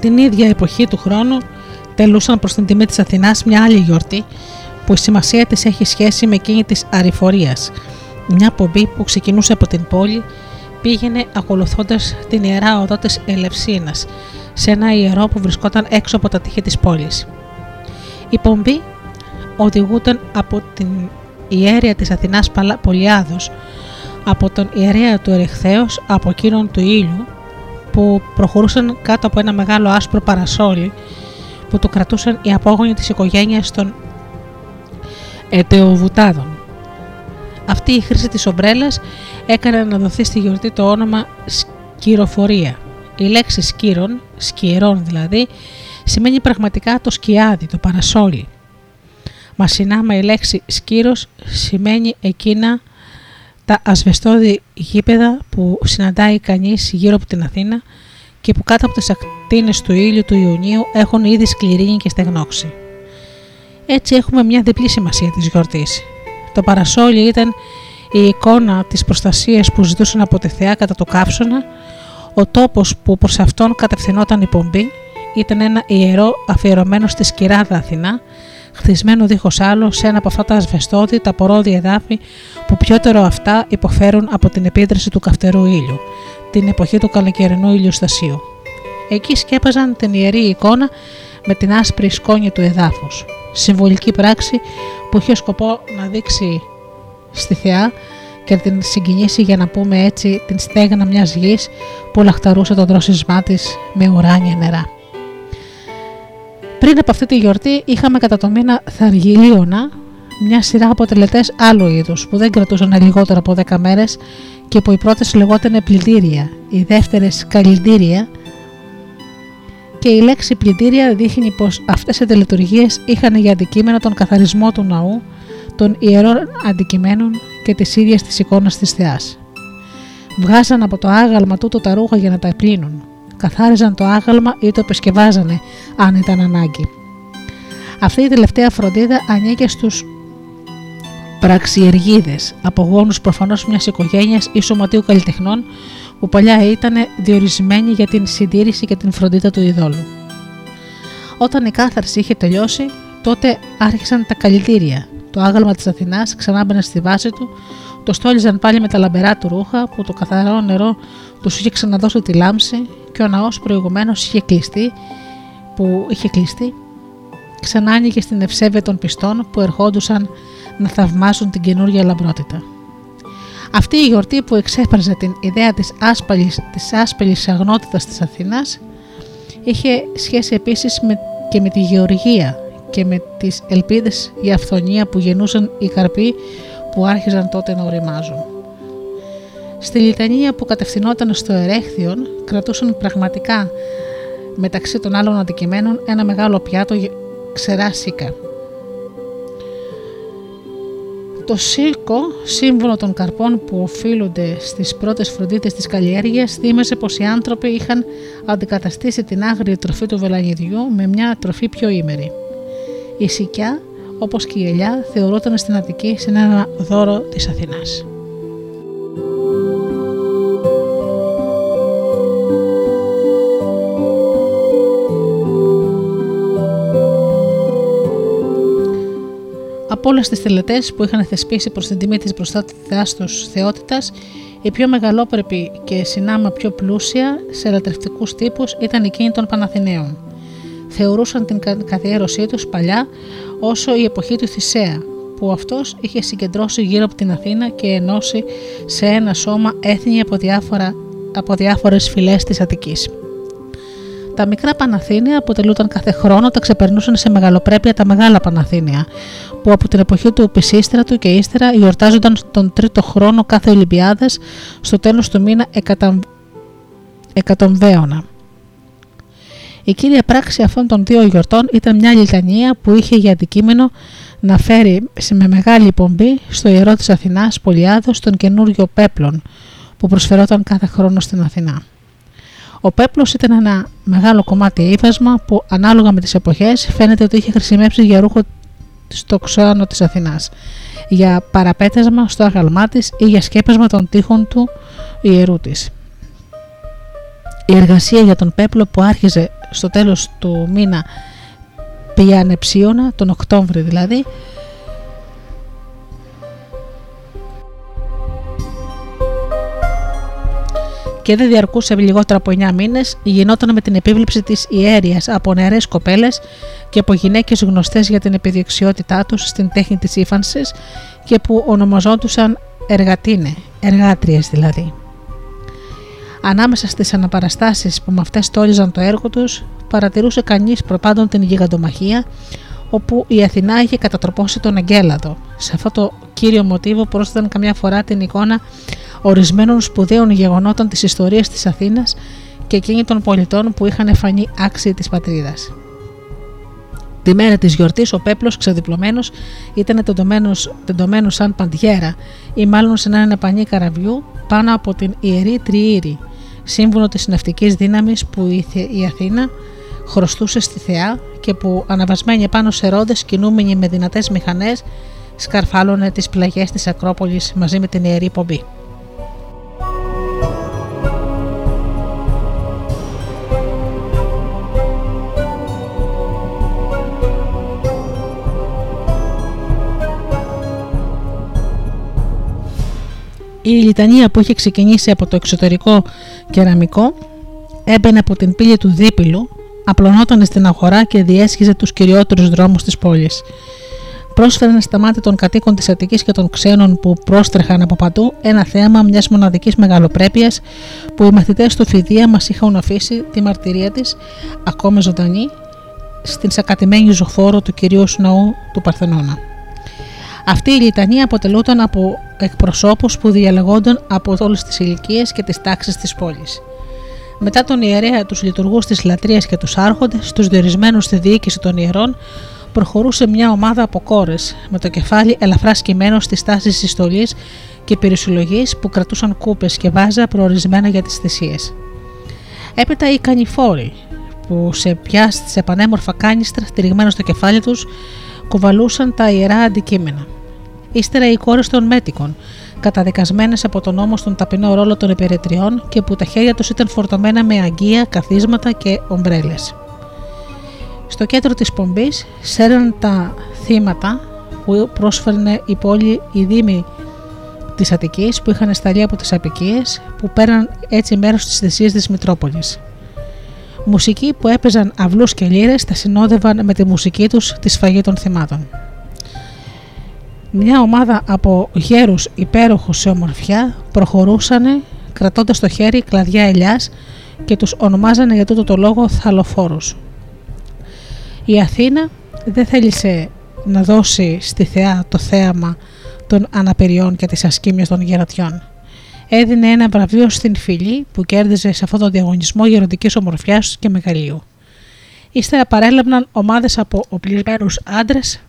Την ίδια εποχή του χρόνου τελούσαν προς την τιμή της Αθηνάς μια άλλη γιορτή που η σημασία της έχει σχέση με εκείνη της Αρηφορίας. Μια πομπή που ξεκινούσε από την πόλη πήγαινε ακολουθώντας την ιερά οδό της Ελευσίνας σε ένα ιερό που βρισκόταν έξω από τα τείχη της πόλης. Η πομπή οδηγούταν από την ιέρεια της Αθηνάς Πολιάδος, από τον ιερέα του Ερεχθέως, από εκείνον του Ήλιου, που προχωρούσαν κάτω από ένα μεγάλο άσπρο παρασόλι που το κρατούσαν οι απόγονοι της οικογένειας των Ετεοβουτάδων. Αυτή η χρήση της ομπρέλας έκανε να δοθεί στη γιορτή το όνομα σκυροφορία. Η λέξη σκύρων, σκιερών δηλαδή, σημαίνει πραγματικά το σκιάδι, το παρασόλι. Μα συνάμα η λέξη σκύρος σημαίνει εκείνα τα ασβεστώδη γήπεδα που συναντάει κανείς γύρω από την Αθήνα και που κάτω από τις ακτίνες του ήλιου του Ιουνίου έχουν ήδη σκληρύνει και στεγνώξει. Έτσι έχουμε μια διπλή σημασία της γιορτής. Το παρασόλι ήταν η εικόνα της προστασίας που ζητούσαν από τη θεά κατά το καύσωνα, ο τόπος που προς αυτόν κατευθυνόταν η πομπή ήταν ένα ιερό αφιερωμένο στη Σκυράδα Αθηνά, χτισμένο δίχως άλλο σε ένα από αυτά τα ασβεστώδη, τα πορόδια εδάφη που πιότερο αυτά υποφέρουν από την επίδραση του καυτερού ήλιου, την εποχή του καλοκαιρινού ηλιοστασίου. Εκεί σκέπαζαν την ιερή εικόνα με την άσπρη σκόνη του εδάφους. Συμβολική πράξη που είχε σκοπό να δείξει στη θεά και να την συγκινήσει, για να πούμε έτσι, την στέγνα μιας γης που λαχταρούσε το δρόσισμά της με ουράνια νερά. Πριν από αυτή τη γιορτή είχαμε κατά το μήνα Θαργιλίωνα μια σειρά από τελετές άλλου είδους που δεν κρατούσαν λιγότερο από 10 μέρες και που οι πρώτες λεγόταν πλυντήρια, οι δεύτερες καλλιντήρια, και η λέξη πλυντήρια δείχνει πως αυτές οι τελετουργίες είχαν για αντικείμενο τον καθαρισμό του ναού, των ιερών αντικειμένων και της ίδιας της εικόνας της θεάς. Βγάζαν από το άγαλμα τούτο τα ρούχα για να τα πλύνουν. Καθάριζαν το άγαλμα ή το επισκευάζανε αν ήταν ανάγκη. Αυτή η τελευταία φροντίδα ανήκε στους πραξιεργίδες, απογόνους προφανώς μιας οικογένειας ή σωματείου καλλιτεχνών που παλιά ήταν διορισμένοι για την συντήρηση και την φροντίδα του ειδόλου. Όταν η κάθαρση είχε τελειώσει, τότε άρχισαν τα καλλιτήρια. Το άγαλμα της Αθηνάς ξανά μπαινε στη βάση του, το στόλιζαν πάλι με τα λαμπερά του ρούχα που το καθαρό νερό τους είχε ξαναδώσει τη λάμψη, και ο ναός προηγουμένως είχε κλειστεί, ξανά άνοιγε στην ευσέβεια των πιστών που ερχόντουσαν να θαυμάσουν την καινούργια λαμπρότητα. Αυτή η γιορτή που εξέφραζε την ιδέα της άσπελης αγνότητας της Αθήνας είχε σχέση επίσης και με τη γεωργία και με τις ελπίδες για αυθονία που γεννούσαν οι καρποί που άρχιζαν τότε να οριμάζουν. Στη λιτανία που κατευθυνόταν στο Ερέχθιον κρατούσαν πραγματικά μεταξύ των άλλων αντικειμένων ένα μεγάλο πιάτο ξερά σίκα. Το σίκο, σύμβολο των καρπών που οφείλονται στις πρώτες φροντίτες της καλλιέργειας, θύμιζε πως οι άνθρωποι είχαν αντικαταστήσει την άγρια τροφή του βελανιδιού με μια τροφή πιο ήμερη. Η σικιά, όπως και η ελιά, θεωρόταν στην Αττική σαν ένα δώρο της Αθηνάς. Από όλες τις τελετές που είχαν θεσπίσει προς την τιμή της προστάτητάς τους θεότητας, η πιο μεγαλόπρεπη και συνάμα πιο πλούσια σε λατρευτικούς τύπους ήταν εκείνη των Παναθηναίων. Θεωρούσαν την καθιέρωσή τους παλιά όσο η εποχή του Θησέα, που αυτός είχε συγκεντρώσει γύρω από την Αθήνα και ενώσει σε ένα σώμα έθνη από διάφορες φυλές της Αττικής. Τα μικρά Παναθήναια που τελούνταν κάθε χρόνο τα ξεπερνούσαν σε μεγαλοπρέπεια τα μεγάλα Παναθήναια, που από την εποχή του Πισίστρατου και ύστερα γιορτάζονταν τον τρίτο χρόνο κάθε Ολυμπιάδας στο τέλος του μήνα Εκατομβαίωνα. Η κύρια πράξη αυτών των δύο γιορτών ήταν μια λιτανία που είχε για αντικείμενο να φέρει με μεγάλη πομπή στο ιερό της Αθηνάς Πολιάδος τον καινούριο πέπλον που προσφερόταν κάθε χρόνο στην Αθηνά. Ο πέπλος ήταν ένα μεγάλο κομμάτι ύφασμα που ανάλογα με τις εποχές φαίνεται ότι είχε χρησιμεύσει για ρούχο στο ξάνο της Αθηνάς, για παραπέτασμα στο άγαλμά της ή για σκέπασμα των τοίχων του ιερού της. Η εργασία για τον πέπλο που άρχιζε στο τέλος του μήνα Πιανεψίωνα, τον Οκτώβριο δηλαδή, και δεν διαρκούσε λιγότερο από 9 μήνες, γινόταν με την επίβλεψη της ιέρειας από νεαρές κοπέλες και από γυναίκες γνωστές για την επιδεξιότητά τους στην τέχνη της ύφανσης και που ονομαζόντουσαν εργατίνε, εργάτριες δηλαδή. Ανάμεσα στις αναπαραστάσεις που με αυτές τόλιζαν το έργο τους, παρατηρούσε κανείς προπάντων την γιγαντομαχία, όπου η Αθηνά είχε κατατροπώσει τον Αγγέλαδο. Σε αυτό το κύριο μοτίβο πρόσθεταν καμιά φορά την εικόνα ορισμένων σπουδαίων γεγονότων της ιστορίας της Αθήνας και εκείνη των πολιτών που είχαν φανεί άξιοι της πατρίδας. Τη μέρα της γιορτής ο πέπλος ξεδιπλωμένος ήταν τεντωμένος σαν παντιέρα ή μάλλον σε ένα πανί καραβιού πάνω από την Ιερή Τριήρη, σύμβολο της ναυτικής δύναμης που η Αθήνα χρωστούσε στη θεά και που αναβασμένη πάνω σε ρόδες κινούμενοι με δυνατές μηχανές σκαρφάλωνε τις πλαγιές της Ακρόπολης μαζί με την Ιερή Πομπή. Η λιτανία που είχε ξεκινήσει από το εξωτερικό κεραμικό έμπαινε από την πύλη του Δίπυλου, απλωνόταν στην αγορά και διέσχιζε τους κυριότερους δρόμους της πόλης. Πρόσφεραν στα μάτια των κατοίκων της Αττικής και των ξένων που πρόστρεχαν από παντού ένα θέαμα μιας μοναδικής μεγαλοπρέπειας που οι μαθητές του Φιδία μας είχαν αφήσει τη μαρτυρία της, ακόμα ζωντανή, στην σακατημένη ζωφόρο του κυρίως ναού του Παρθενώνα. Αυτή η λιτανία αποτελούταν από εκπροσώπους που διαλεγόνταν από όλες τις ηλικίες και τις τάξεις της πόλης. Μετά τον ιερέα, τους λειτουργούς της λατρείας και τους άρχοντες, τους διορισμένους στη διοίκηση των ιερών, προχωρούσε μια ομάδα από κόρες, με το κεφάλι ελαφρά σκυμμένο στις τάσεις συστολής και περισυλλογής που κρατούσαν κούπες και βάζα προορισμένα για τις θυσίες. Έπειτα οι κανιφόροι, που σε πανέμορφα κάνιστρα στηριγμένο στο κεφάλι τους, κουβαλούσαν τα ιερά αντικείμενα. Ύστερα οι κόρες των μέτικων, καταδικασμένες από τον νόμο στον ταπεινό ρόλο των υπηρετριών και που τα χέρια τους ήταν φορτωμένα με αγγεία, καθίσματα και ομπρέλες. Στο κέντρο της πομπής σέρναν τα θύματα που πρόσφερνε η πόλη, οι δήμοι της Αττικής που είχαν σταλεί από τις απικίες, που πέραν έτσι μέρος στις θυσίες της Μητρόπολης. Μουσικοί που έπαιζαν αυλούς και λύρες τα συνόδευαν με τη μουσική τους τη σφαγή των θυμάτων. Μια ομάδα από γέρους υπέροχους σε ομορφιά προχωρούσαν κρατώντας στο χέρι κλαδιά ελιάς και τους ονομάζανε για τούτο το λόγο θαλοφόρους. Η Αθήνα δεν θέλησε να δώσει στη θεά το θέαμα των αναπηριών και της ασκήμιας των γερατιών. Έδινε ένα βραβείο στην Φιλή που κέρδιζε σε αυτόν τον διαγωνισμό γεροντικής ομορφιάς και μεγαλείου. Ύστερα παρέλαβαν ομάδες από οπλισμένους άντρες,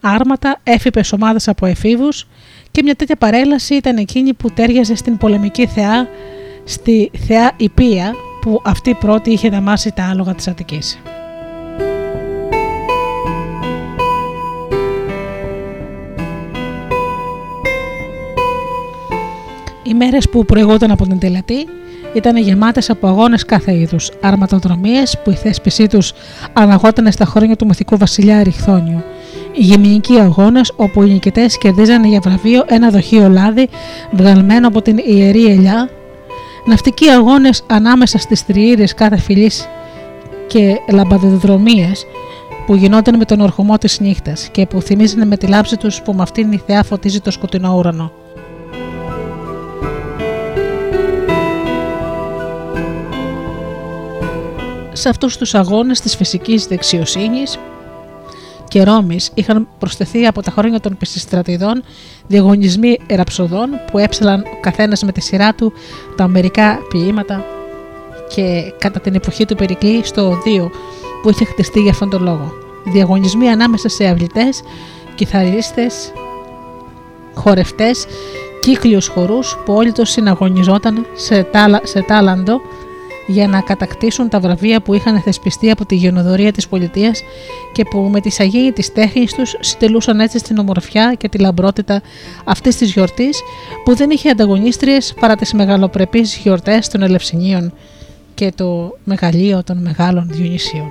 άρματα, έφηπες ομάδες από εφήβους και μια τέτοια παρέλαση ήταν εκείνη που τέριαζε στην πολεμική θεά, στη θεά Ιππία που αυτή πρώτη είχε δαμάσει τα άλογα της Αττικής. Οι μέρες που προηγούνταν από την τελετή ήταν γεμάτες από αγώνες κάθε είδους, αρματοδρομίες που η θέσπισή τους αναγόταν στα χρόνια του μυθικού βασιλιά Εριχθόνιου. Γυμνικοί αγώνες όπου οι νικητές κερδίζανε για βραβείο ένα δοχείο λάδι βγαλμένο από την ιερή ελιά, ναυτικοί αγώνες ανάμεσα στις τριήρες κάθε φυλής και λαμπαδοδρομίες που γινόταν με τον ορχομό της νύχτας και που θυμίζανε με τη λάμψη τους που με αυτήν η θεά φωτίζει το σκοτεινό ουρανό. Σε αυτούς τους αγώνες της φυσικής δεξιοσύνης και Ρώμης είχαν προσθεθεί από τα χρόνια των πισιστρατιδών διαγωνισμοί ραψοδών που έψαλαν καθένας με τη σειρά του τα μερικά ποιήματα και κατά την εποχή του Περικλή στο οδείο που είχε χτιστεί για αυτόν τον λόγο. Διαγωνισμοί ανάμεσα σε αυλητές, κιθαρίστες, χορευτές, κύκλιους χορούς που όλοι τους συναγωνιζόταν σε τάλαντο για να κατακτήσουν τα βραβεία που είχαν θεσπιστεί από τη γενοδορία της πολιτείας και που με τη σαγή της τέχνης τους συντελούσαν έτσι στην ομορφιά και τη λαμπρότητα αυτής της γιορτής που δεν είχε ανταγωνίστριες παρά τις μεγαλοπρεπείς γιορτές των Ελευσινίων και το μεγαλείο των Μεγάλων Διονυσίων.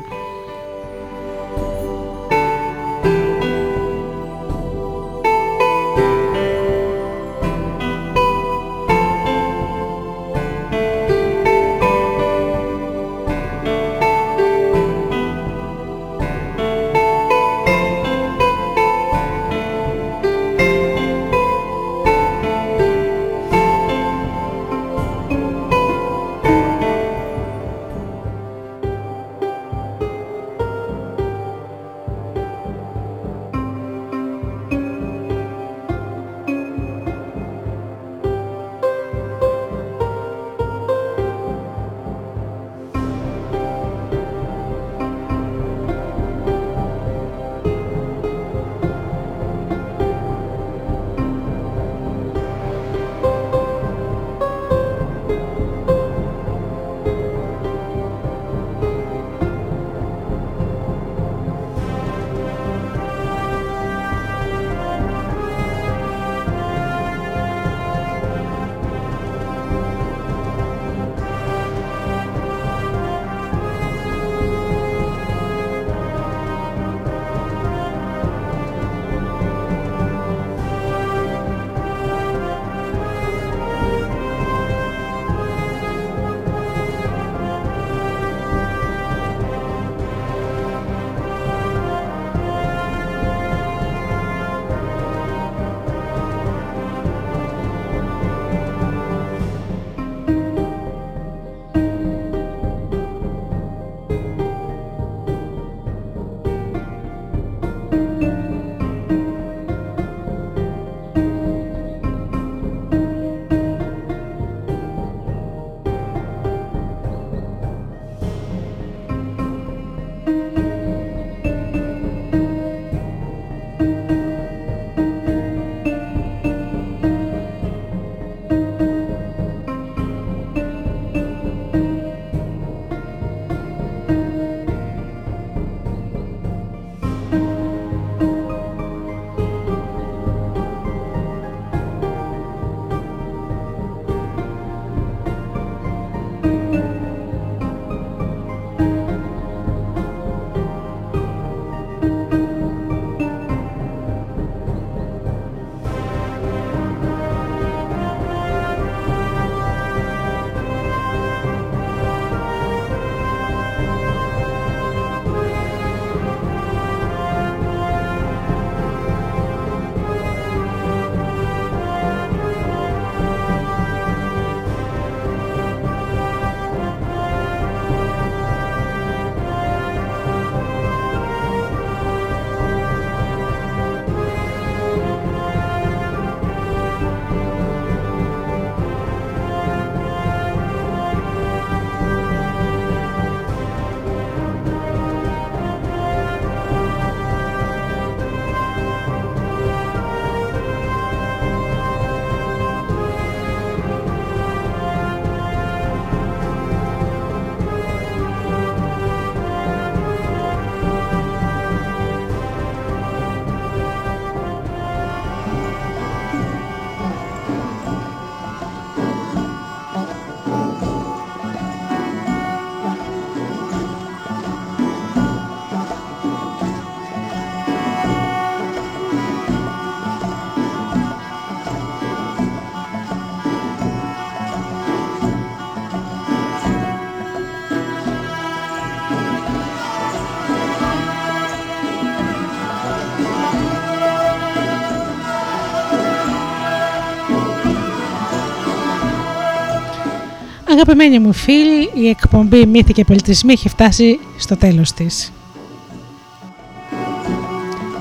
Αγαπημένοι μου φίλοι, η εκπομπή Μύθοι και Πολιτισμοί έχει φτάσει στο τέλος της.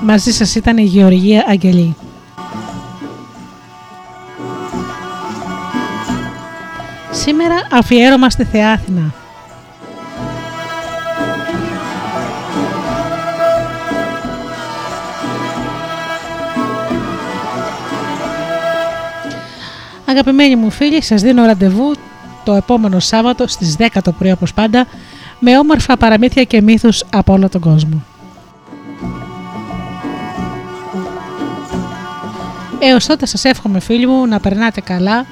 Μαζί σας ήταν η Γεωργία Αγγελή. Σήμερα αφιέρωμα στη Θεά Αθηνά. Αγαπημένοι μου φίλοι, σας δίνω ραντεβού το επόμενο Σάββατο στις 10 το πρωί όπως πάντα με όμορφα παραμύθια και μύθους από όλο τον κόσμο. Έως τότε σας εύχομαι φίλοι μου να περνάτε καλά,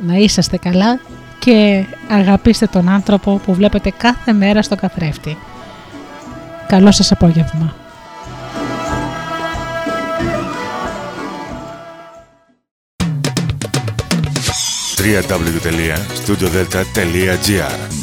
να είσαστε καλά και αγαπήστε τον άνθρωπο που βλέπετε κάθε μέρα στον καθρέφτη. Καλό σας απόγευμα. www.studiodelta.gr